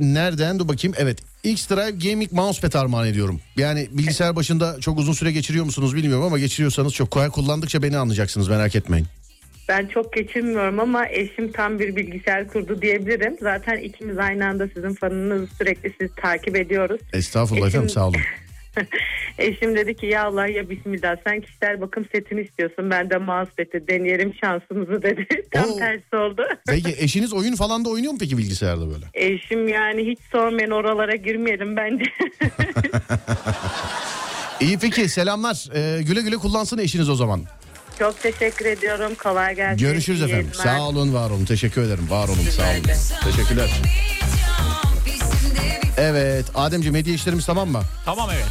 nereden dur bakayım. Evet, X-Drive Gaming Mousepad armağan ediyorum. Yani bilgisayar başında çok uzun süre geçiriyor musunuz bilmiyorum ama geçiriyorsanız çok kolay kullandıkça beni anlayacaksınız, merak etmeyin. Ben çok geçinmiyorum ama eşim tam bir bilgisayar kurdu diyebilirim. Zaten ikimiz aynı anda sizin fanınızı sürekli sizi takip ediyoruz. Estağfurullah efendim, sağ olun. Eşim dedi ki ya Allah ya bismillah, sen kişisel bakım setini istiyorsun, ben de mousepad'i deneyelim şansımızı dedi. Tam tersi oldu. Peki eşiniz oyun falan da oynuyor mu peki bilgisayarda böyle? Eşim yani hiç sormayın, oralara girmeyelim bence. İyi peki, selamlar, güle güle kullansın eşiniz o zaman. Çok teşekkür ediyorum, kolay gelsin. Görüşürüz efendim, sağ olun, var olun, teşekkür ederim. Var olun, sağ olun, teşekkürler. Evet Ademciğim, hediye işlerimiz tamam mı? Tamam, evet.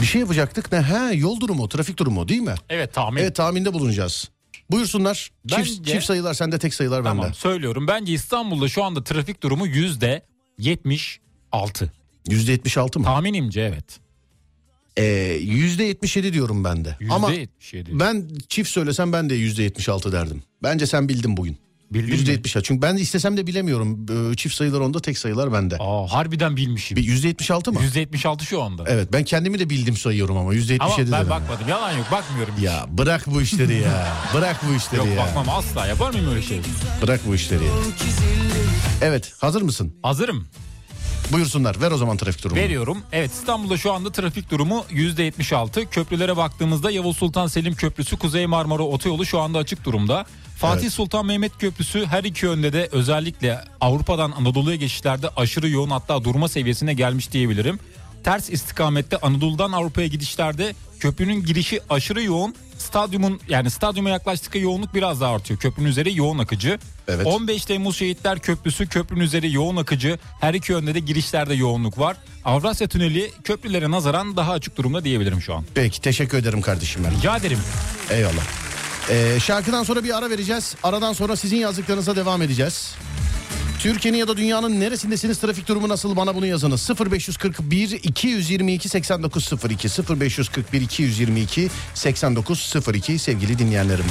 Bir şey yapacaktık ne? He, yol durumu, trafik durumu değil mi? Evet, tahmin. Evet, tahminde bulunacağız. Buyursunlar. Bence, çift sayılar sende, tek sayılar tamam, bende. Tamam, söylüyorum. Bence İstanbul'da şu anda trafik durumu %76. %76 mı? Tahminimce evet. %77 diyorum ben de. %77. Ama ben çift söylesem ben de %76 derdim. Bence sen bildin bugün. %76. Çünkü ben istesem de bilemiyorum. Çift sayılar onda, tek sayılar bende. Aa, harbiden bilmişim. %76 mı? %76 şu anda. Evet, ben kendimi de bildim sayıyorum ama %77. Ama ben bakmadım. Yalan yok, bakmıyorum. Ya bırak bu işleri ya. Bırak bu işleri ya. Yok, bakmam asla. Yapar mıyım öyle şey? Bırak bu işleri ya. Evet, hazır mısın? Hazırım. Buyursunlar, ver o zaman trafik durumu. Veriyorum. Evet, İstanbul'da şu anda trafik durumu %76. Köprülere baktığımızda Yavuz Sultan Selim Köprüsü, Kuzey Marmara Otoyolu şu anda açık durumda. Fatih Sultan Mehmet Köprüsü her iki yönde de özellikle Avrupa'dan Anadolu'ya geçişlerde aşırı yoğun, hatta durma seviyesine gelmiş diyebilirim. Ters istikamette Anadolu'dan Avrupa'ya gidişlerde köprünün girişi aşırı yoğun. Stadyuma yaklaştıkça yoğunluk biraz daha artıyor. Köprünün üzeri yoğun akıcı. Evet. 15 Temmuz Şehitler Köprüsü, köprünün üzeri yoğun akıcı. Her iki yönde de girişlerde yoğunluk var. Avrasya Tüneli köprülere nazaran daha açık durumda diyebilirim şu an. Peki, teşekkür ederim kardeşim ben. Rica ederim. Eyvallah. Şarkıdan sonra bir ara vereceğiz. Aradan sonra sizin yazdıklarınıza devam edeceğiz. Türkiye'nin ya da dünyanın neresindesiniz? Trafik durumu nasıl? Bana bunu yazınız. 0541-222-8902 0541-222-8902 sevgili dinleyenlerim.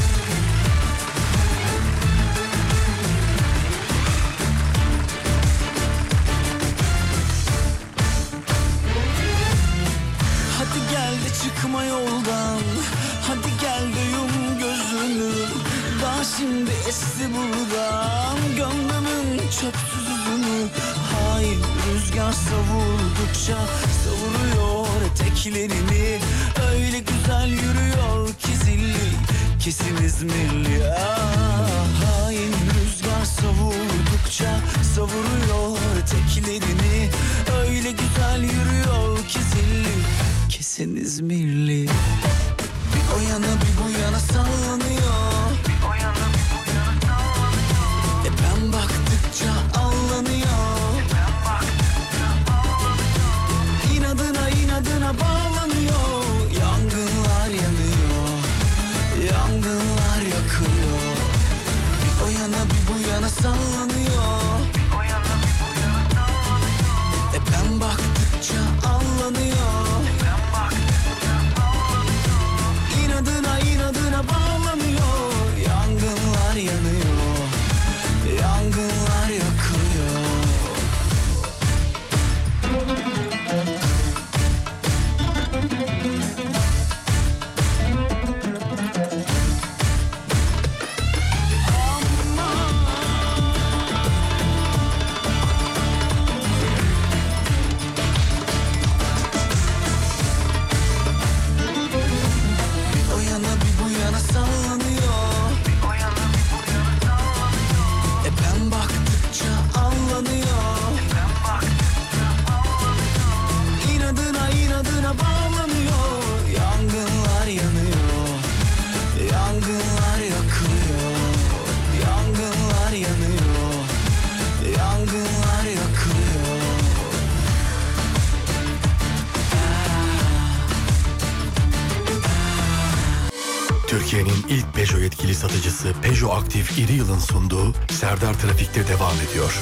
Hadi gel de çıkma yoldan, hadi gel de yum gözünü. Daha şimdi esti buradan gönlümün çöpsüz üzümü. Hayır, rüzgar savurdukça savuruyor eteklerini. Öyle güzel yürüyor ki zilli, kesin İzmirli. Hain rüzgar savurdukça savuruyor eteklerini. Öyle güzel yürüyor ki zilli, kesin İzmirli. Bir o yana bir bu yana sallanıyor. Bir o yana bir bu yana sallanıyor. Ben baktım allanıyor. İnadına inadına bağlanıyor. Yangınlar yanıyor, yangınlar yakıyor. Bir o yana bir bu yana sallanıyor. Ben baktıkça allanıyor. İnadına inadına bağlanıyor. Yangınlar yanıyor, yangınlar yakıyor. Türkiye'nin ilk Peugeot yetkili satıcısı Peugeot Aktif İri Yıl'ın sunduğu Serdar Trafik'te devam ediyor.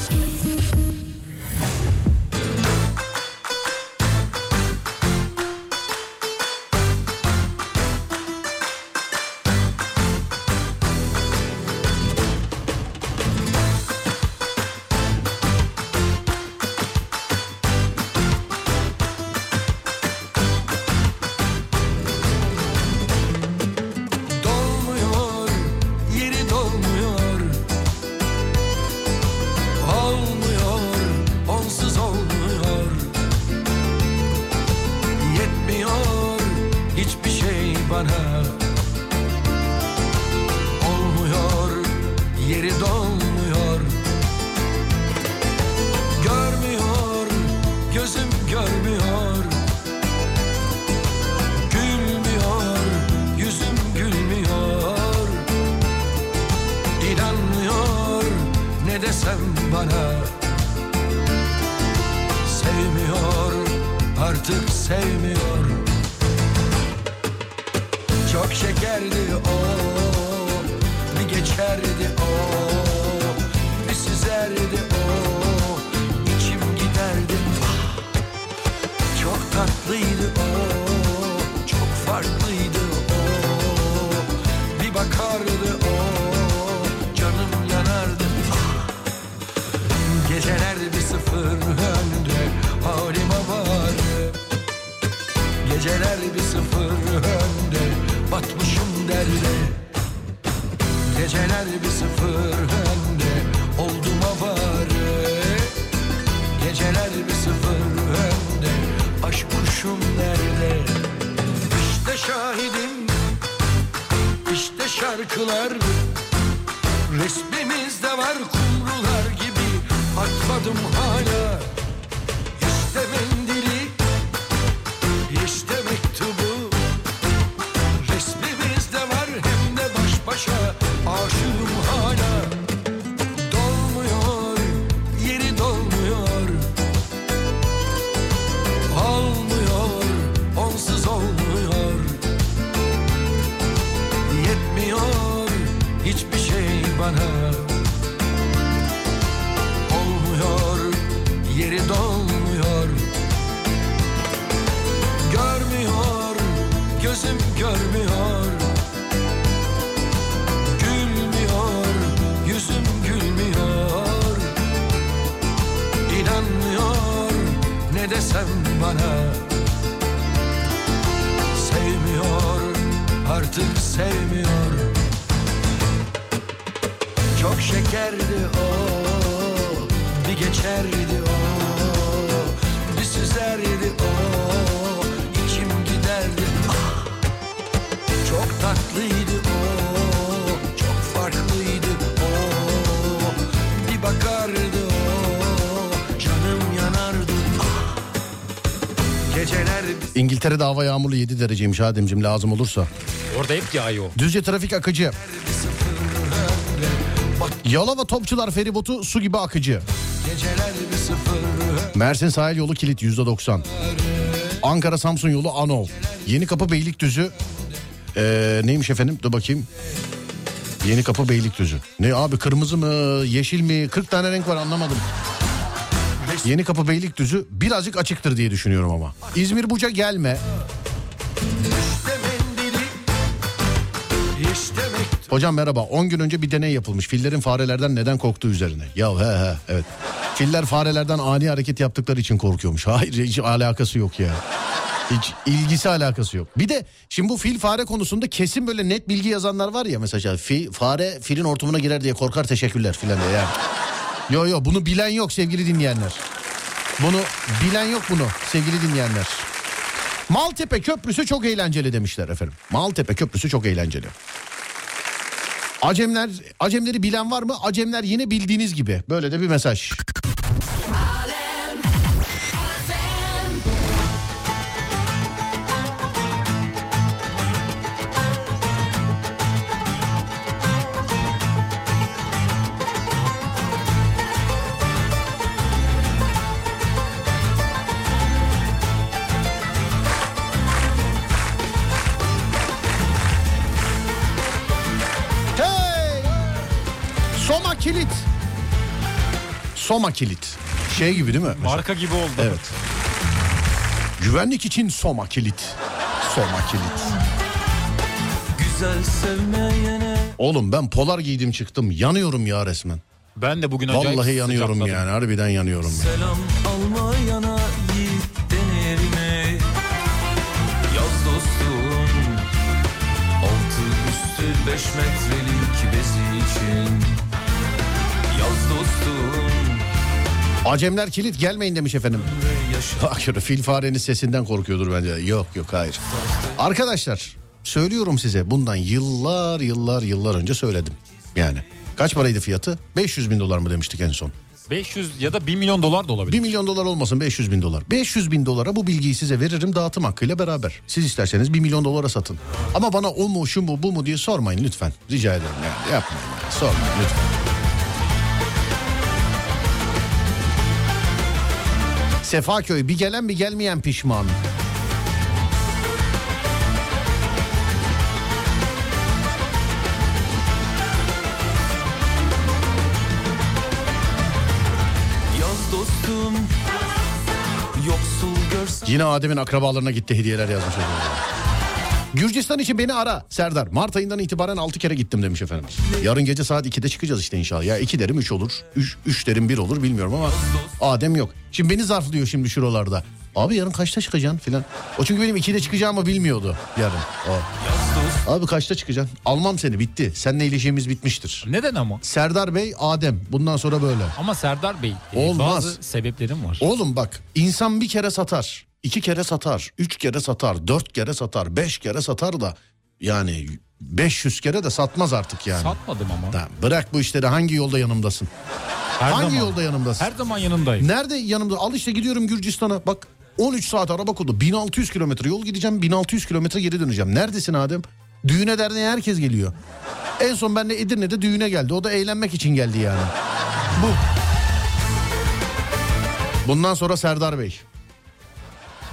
Bakardı o, canım yanardı. şarkılar, resmimizde var kumrular gibi. Atmadım hala işte mendili, işte mektubu. Resmimizde var hem de baş başa, aşığım hala. Dolmuyor, yeri dolmuyor, olmuyor, onsuz olmuyor. Yetmiyor hiçbir şey bana, olmuyor, yeri dolmuyor. Görmüyor, gözüm görmüyor, gülmüyor, yüzüm gülmüyor. İnanmıyor ne desem bana, sevmiyor, artık sevmiyor. Çok şekerdi o, bir geçerdi o, bir süzerdi o, içim giderdi. Ah! Çok tatlıydı o, çok farklıydı o, bir bakardı o, canım yanardı. Ah! Geceler... İngiltere'de hava yağmurlu 7 dereceymiş Ademciğim, lazım olursa. Orada hep yağıyor. Düzce trafik akıcı. Yalova Topçular feribotu su gibi akıcı. Mersin sahil yolu kilit %90. Ankara Samsun yolu Anol. Yenikapı Beylikdüzü. Neymiş efendim? Dur bakayım. Yenikapı Beylikdüzü. Ne abi, kırmızı mı yeşil mi? 40 tane renk var, anlamadım. Yenikapı Beylikdüzü birazcık açıktır diye düşünüyorum ama. İzmir Buca gelme. Hocam merhaba, 10 gün önce bir deney yapılmış fillerin farelerden neden korktuğu üzerine. Ya he evet, filler farelerden ani hareket yaptıkları için korkuyormuş. Hayır, hiç alakası yok ya, hiç ilgisi alakası yok. Bir de şimdi bu fil fare konusunda kesin böyle net bilgi yazanlar var ya, mesela fare filin ortamına girer diye korkar, teşekkürler filan diye yani. Yo bunu bilen yok sevgili dinleyenler, bunu bilen yok bunu sevgili dinleyenler. Maltepe Köprüsü çok eğlenceli demişler efendim. Maltepe Köprüsü çok eğlenceli. Acemleri bilen var mı? Acemler yine bildiğiniz gibi. Böyle de bir mesaj. Soma kilit. Şey gibi değil mi? Marka gibi oldu. Evet. Güvenlik için Soma kilit. Soma kilit. Güzel sevmeyene. Oğlum ben polar giydim çıktım. Yanıyorum ya resmen. Ben de bugün acayip vallahi yanıyorum sıcakladım. Yani harbiden yanıyorum. Selam yani. Almayana yiğit denir mi? Yaz dostum. 6 üstü 5 metrelik bezi için. Yaz dostum. Acemler kilit, gelmeyin demiş efendim. Bak, fil farenin sesinden korkuyordur bence. Yok hayır. Arkadaşlar söylüyorum size, bundan yıllar önce söyledim. Yani kaç paraydı fiyatı? 500 bin dolar mı demiştik en son? 500 ya da 1 milyon dolar da olabilir. 1 milyon dolar olmasın, 500 bin dolar. 500 bin dolara bu bilgiyi size veririm dağıtım hakkıyla beraber. Siz isterseniz 1 milyon dolara satın. Ama bana o mu şu mu bu mu diye sormayın lütfen. Rica ederim yani, yapmayın yani. Sormayın lütfen. Sefaköy, bir gelen bir gelmeyen pişman. Yine Adem'in akrabalarına gitti hediyeler yazmış. Gürcistan için beni ara Serdar. Mart ayından itibaren 6 kere gittim demiş efendim. Yarın gece saat 2'de çıkacağız işte inşallah. Ya 2 derim 3 olur. 3 derim 1 olur bilmiyorum ama Adem yok. Şimdi beni zarflıyor şimdi şuralarda. Abi yarın kaçta çıkacaksın filan. O çünkü benim 2'de çıkacağımı bilmiyordu yarın. O. Abi kaçta çıkacaksın? Almam seni, bitti. Seninle ilişkimiz bitmiştir. Neden ama? Serdar Bey, Adem. Bundan sonra böyle. Ama Serdar Bey olmaz. Bazı sebeplerim var. Oğlum bak, insan bir kere satar. 2 kere satar, 3 kere satar, 4 kere satar, 5 kere satar da yani 500 kere de satmaz artık yani. Satmadım ama. Da, bırak bu işleri, hangi yolda yanımdasın? Hangi yolda yanımdasın? Her zaman yanındayım. Nerede yanımda? Al işte gidiyorum Gürcistan'a. Bak 13 saat araba kurdu. 1600 kilometre yol gideceğim. 1600 kilometre geri döneceğim. Neredesin Adem? Düğüne derneğe herkes geliyor. En son ben de Edirne'de düğüne geldi. O da eğlenmek için geldi yani. Bu. Bundan sonra Serdar Bey.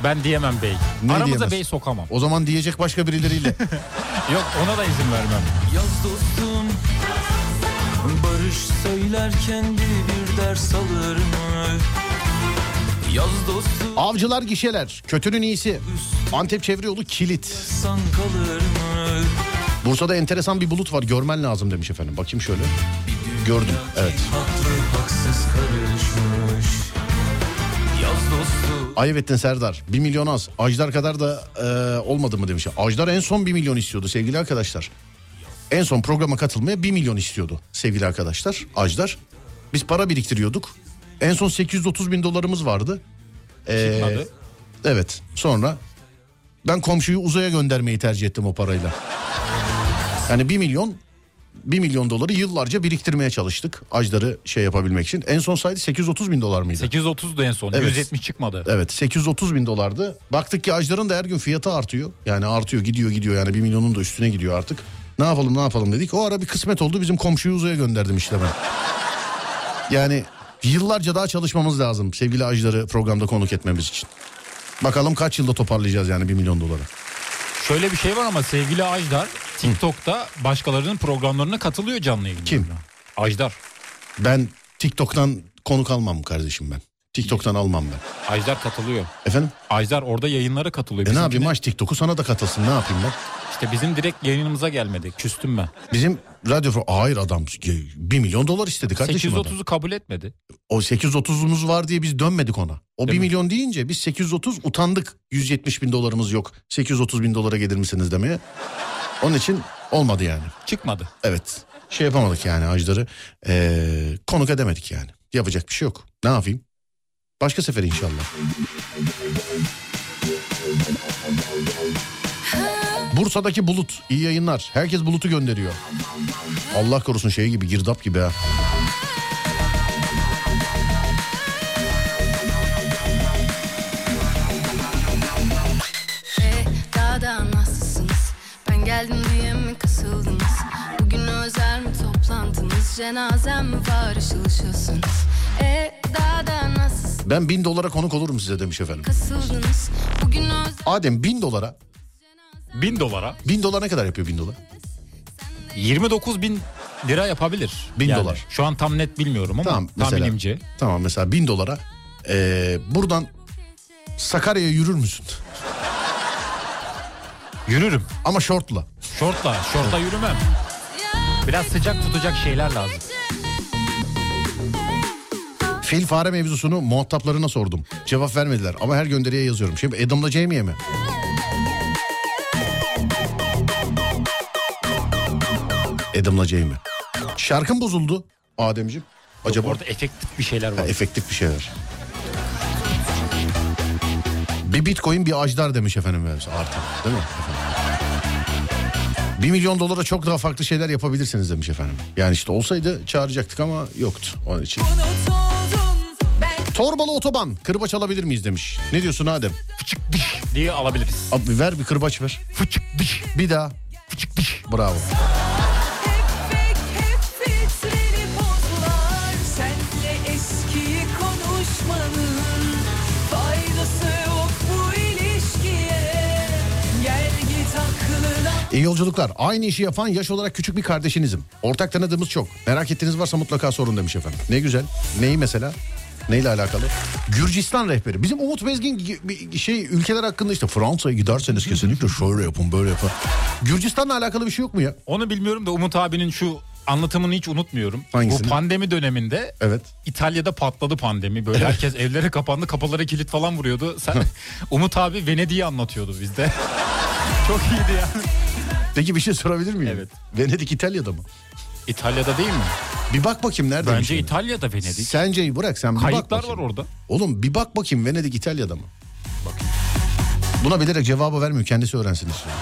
Ben diyemem bey. Neyi aramıza diyemez? Bey sokamam. O zaman diyecek başka birileriyle. Yok, ona da izin vermem. Yaz dostum, barış söylerken bir ders alır mı? Yaz dostum. Avcılar gişeler, kötünün iyisi. Antep çevre yolu kilit. Bursa'da enteresan bir bulut var, görmen lazım demiş efendim. Bakayım şöyle. Gördüm, evet. Ayıp ettin Serdar. 1 milyon az. Ajdar kadar da olmadı mı demiş. Ajdar en son 1 milyon istiyordu sevgili arkadaşlar. En son programa katılmaya 1 milyon istiyordu sevgili arkadaşlar. Ajdar. Biz para biriktiriyorduk. En son 830 bin dolarımız vardı. Evet. Sonra ben komşuyu uzaya göndermeyi tercih ettim o parayla. Yani 1 milyon doları yıllarca biriktirmeye çalıştık. Ajdar'ı şey yapabilmek için. En son saydı 830 bin dolar mıydı? 830'du en son. Evet. 170 çıkmadı. Evet, 830 bin dolardı. Baktık ki Ajdar'ın da her gün fiyatı artıyor. Yani artıyor, gidiyor. Yani 1 milyonun da üstüne gidiyor artık. Ne yapalım dedik. O ara bir kısmet oldu. Bizim komşuyu uzaya gönderdim işte ben. Yani yıllarca daha çalışmamız lazım sevgili Ajdar'ı programda konuk etmemiz için. Bakalım kaç yılda toparlayacağız yani 1 milyon doları. Şöyle bir şey var ama sevgili Ajdar TikTok'ta başkalarının programlarına katılıyor canlı yayınlarına. Kim? Ajdar. Ben TikTok'tan konuk almam kardeşim ben. TikTok'tan almam ben. Ajdar katılıyor. Efendim? Ajdar orada yayınlara katılıyor. Ne yapayım aç TikTok'u, sana da katılsın, ne yapayım ben? İşte bizim direkt yayınımıza gelmedi. Küstüm ben. Bizim radyo... Hayır, adam 1 milyon dolar istedi kardeşim. 830'u kabul etmedi. O 830'umuz var diye biz dönmedik ona. O değil 1 mi? Milyon deyince biz 830 utandık. 170 bin dolarımız yok. 830 bin dolara gelir misiniz demeye. Onun için olmadı yani. Çıkmadı. Evet. Şey yapamadık yani Ajdar'ı. Konuk edemedik yani. Yapacak bir şey yok. Ne yapayım? Başka sefer inşallah. Bursa'daki bulut. İyi yayınlar. Herkes bulutu gönderiyor. Allah korusun şey gibi, girdap gibi ha. Daha da anlarsınız. Ben geldim diye mi kasıldınız? Bugün özel mi toplantınız? Cenazem mi var? Işılışıyorsunuz. Ben 1000 dolara konuk olurum size demiş efendim. Adem 1000 dolara. 1000 dolara? 1000 dolar ne kadar yapıyor 1000 dolar? 29 bin lira yapabilir. 1000 dolar. Şu an tam net bilmiyorum ama tamam, tahminimce. Tamam mesela 1000 dolara buradan Sakarya'ya yürür müsün? Yürürüm. Ama şortla. Şortla yürümem. Biraz sıcak tutacak şeyler lazım. Fil fare mevzusunu muhataplarına sordum. Cevap vermediler ama her gönderiye yazıyorum. Şimdi Adam'la Jamie'ye mi? Adam'la Jamie. Şarkım bozuldu Ademciğim. Acaba orada efektif bir şeyler var. Ha, efektif bir şeyler. Bir Bitcoin bir Ajdar demiş efendim. Artık değil mi efendim? 1 milyon dolara çok daha farklı şeyler yapabilirsiniz demiş efendim. Yani işte olsaydı çağıracaktık ama yoktu onun için. Torbalı otoban, kırbaç alabilir miyiz demiş. Ne diyorsun Adem? Fıçık diş diye alabiliriz. Abi ver bir kırbaç ver. Fıçık diş. Bir daha. Fıçık diş. Bravo. İyi yolculuklar. Aynı işi yapan yaş olarak küçük bir kardeşinizim. Ortak tanıdığımız çok. Merak ettiğiniz varsa mutlaka sorun demiş efendim. Ne güzel. Neyi mesela? Neyle alakalı? Gürcistan rehberi. Bizim Umut Bezgin ülkeler hakkında işte Fransa'ya giderseniz kesinlikle şöyle yapın böyle yapın. Gürcistan'la alakalı bir şey yok mu ya? Onu bilmiyorum da Umut abinin şu anlatımını hiç unutmuyorum. Hangisini? Bu pandemi döneminde evet. İtalya'da patladı pandemi. Böyle herkes evlere kapandı, kapılara kilit falan vuruyordu. Sen Umut abi Venedik'i anlatıyordu bizde. Çok iyiydi yani. Peki bir şey sorabilir miyim? Evet. Venedik İtalya'da mı? İtalya'da değil mi? Bir bak bakayım neredeymiş. Bence şimdi? İtalya'da Venedik. Sence bırak sen bir kayıklar bak bakayım. Var orada. Oğlum bir bak bakayım Venedik İtalya'da mı? Bakayım. Buna bilerek cevabı vermiyor, kendisi öğrensin istiyor.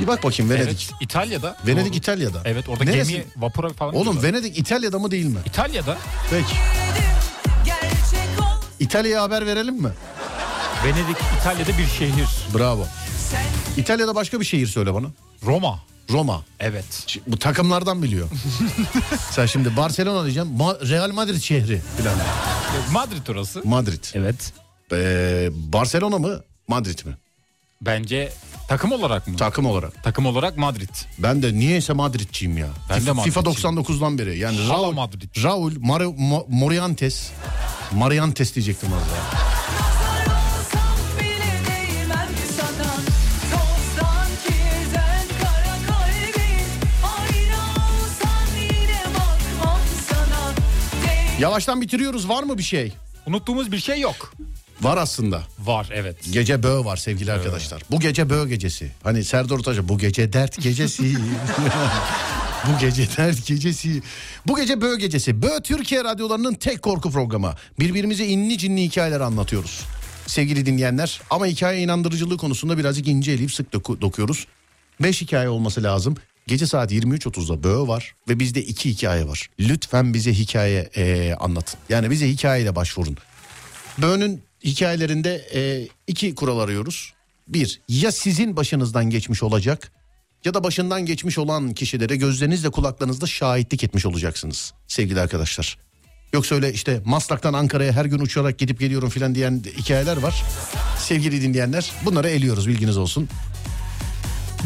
Bir bak bakayım Venedik. Evet, İtalya'da. Venedik doğru. İtalya'da. Evet orada neresi? Gemi, vapura falan. Oğlum diyorlar. Venedik İtalya'da mı değil mi? İtalya'da. Peki. İtalya'ya haber verelim mi? Venedik İtalya'da bir şehir. Bravo. İtalya'da başka bir şehir söyle bana. Roma. Roma. Evet. Bu takımlardan biliyor. Sen şimdi Barcelona diyeceğim. Real Madrid şehri falan. Madrid orası. Madrid. Evet. Barcelona mı? Madrid mi? Bence takım olarak mı? Takım olarak. Takım olarak Madrid. Ben de niyeyse Madridçiyim ya. Ben de Madridçiyim. FIFA 99'dan beri. Yani Raul Madrid. Raul Morientes. Morientes diyecektim az daha. Yavaştan bitiriyoruz. Var mı bir şey? Unuttuğumuz bir şey yok. Var aslında. Var evet. Gece Böğ var sevgili arkadaşlar. Bu gece Böğ gecesi. Hani Serdar Hoca bu gece dert gecesi. Bu gece dert gecesi. Bu gece Böğ gecesi. Böğ Türkiye radyolarının tek korku programı. Birbirimize inni cinli hikayeler anlatıyoruz. Sevgili dinleyenler, ama hikaye inandırıcılığı konusunda birazcık ince eleyip sık dokuyoruz. 5 hikaye olması lazım. Gece saat 23.30'da Böğ var ve bizde 2 hikaye var. Lütfen bize hikaye anlatın. Yani bize hikayeyle başvurun. Böğ'nün hikayelerinde 2 kural arıyoruz. 1. Ya sizin başınızdan geçmiş olacak ya da başından geçmiş olan kişilere gözlerinizle kulaklarınızla şahitlik etmiş olacaksınız sevgili arkadaşlar. Yoksa öyle işte Maslak'tan Ankara'ya her gün uçarak gidip geliyorum filan diyen hikayeler var. Sevgili dinleyenler, bunları eliyoruz, bilginiz olsun.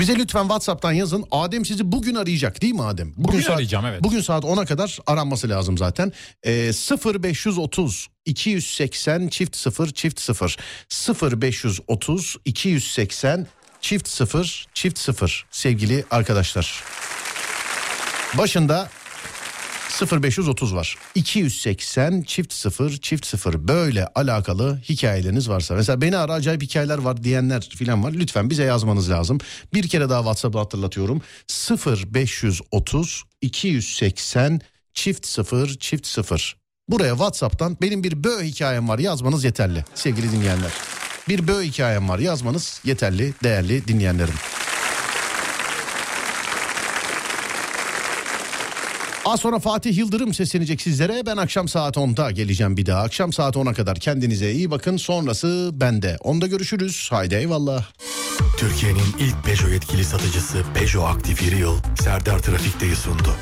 Bize lütfen WhatsApp'tan yazın. Adem sizi bugün arayacak değil mi Adem? Bugün saat, arayacağım evet. Bugün saat 10'a kadar aranması lazım zaten. 0530 280 çift 0 çift 0. 0530 280 çift 0 çift 0 sevgili arkadaşlar. Başında 0530 var. 280 çift 0 çift 0 böyle alakalı hikayeleriniz varsa. Mesela beni ara acayip hikayeler var diyenler filan var. Lütfen bize yazmanız lazım. Bir kere daha WhatsApp'ı hatırlatıyorum. 0530 280 çift 0 çift 0. Buraya WhatsApp'tan benim bir Böğ hikayem var yazmanız yeterli sevgili dinleyenler. Bir Böğ hikayem var yazmanız yeterli değerli dinleyenlerim. Az sonra Fatih Yıldırım seslenecek sizlere. Ben akşam saat 10'da geleceğim bir daha. Akşam saat 10'a kadar kendinize iyi bakın. Sonrası bende. Onda görüşürüz. Haydi eyvallah. Türkiye'nin ilk Peugeot yetkili satıcısı Peugeot Aktif Rien Yol Serdar Trafikte'yi sundu.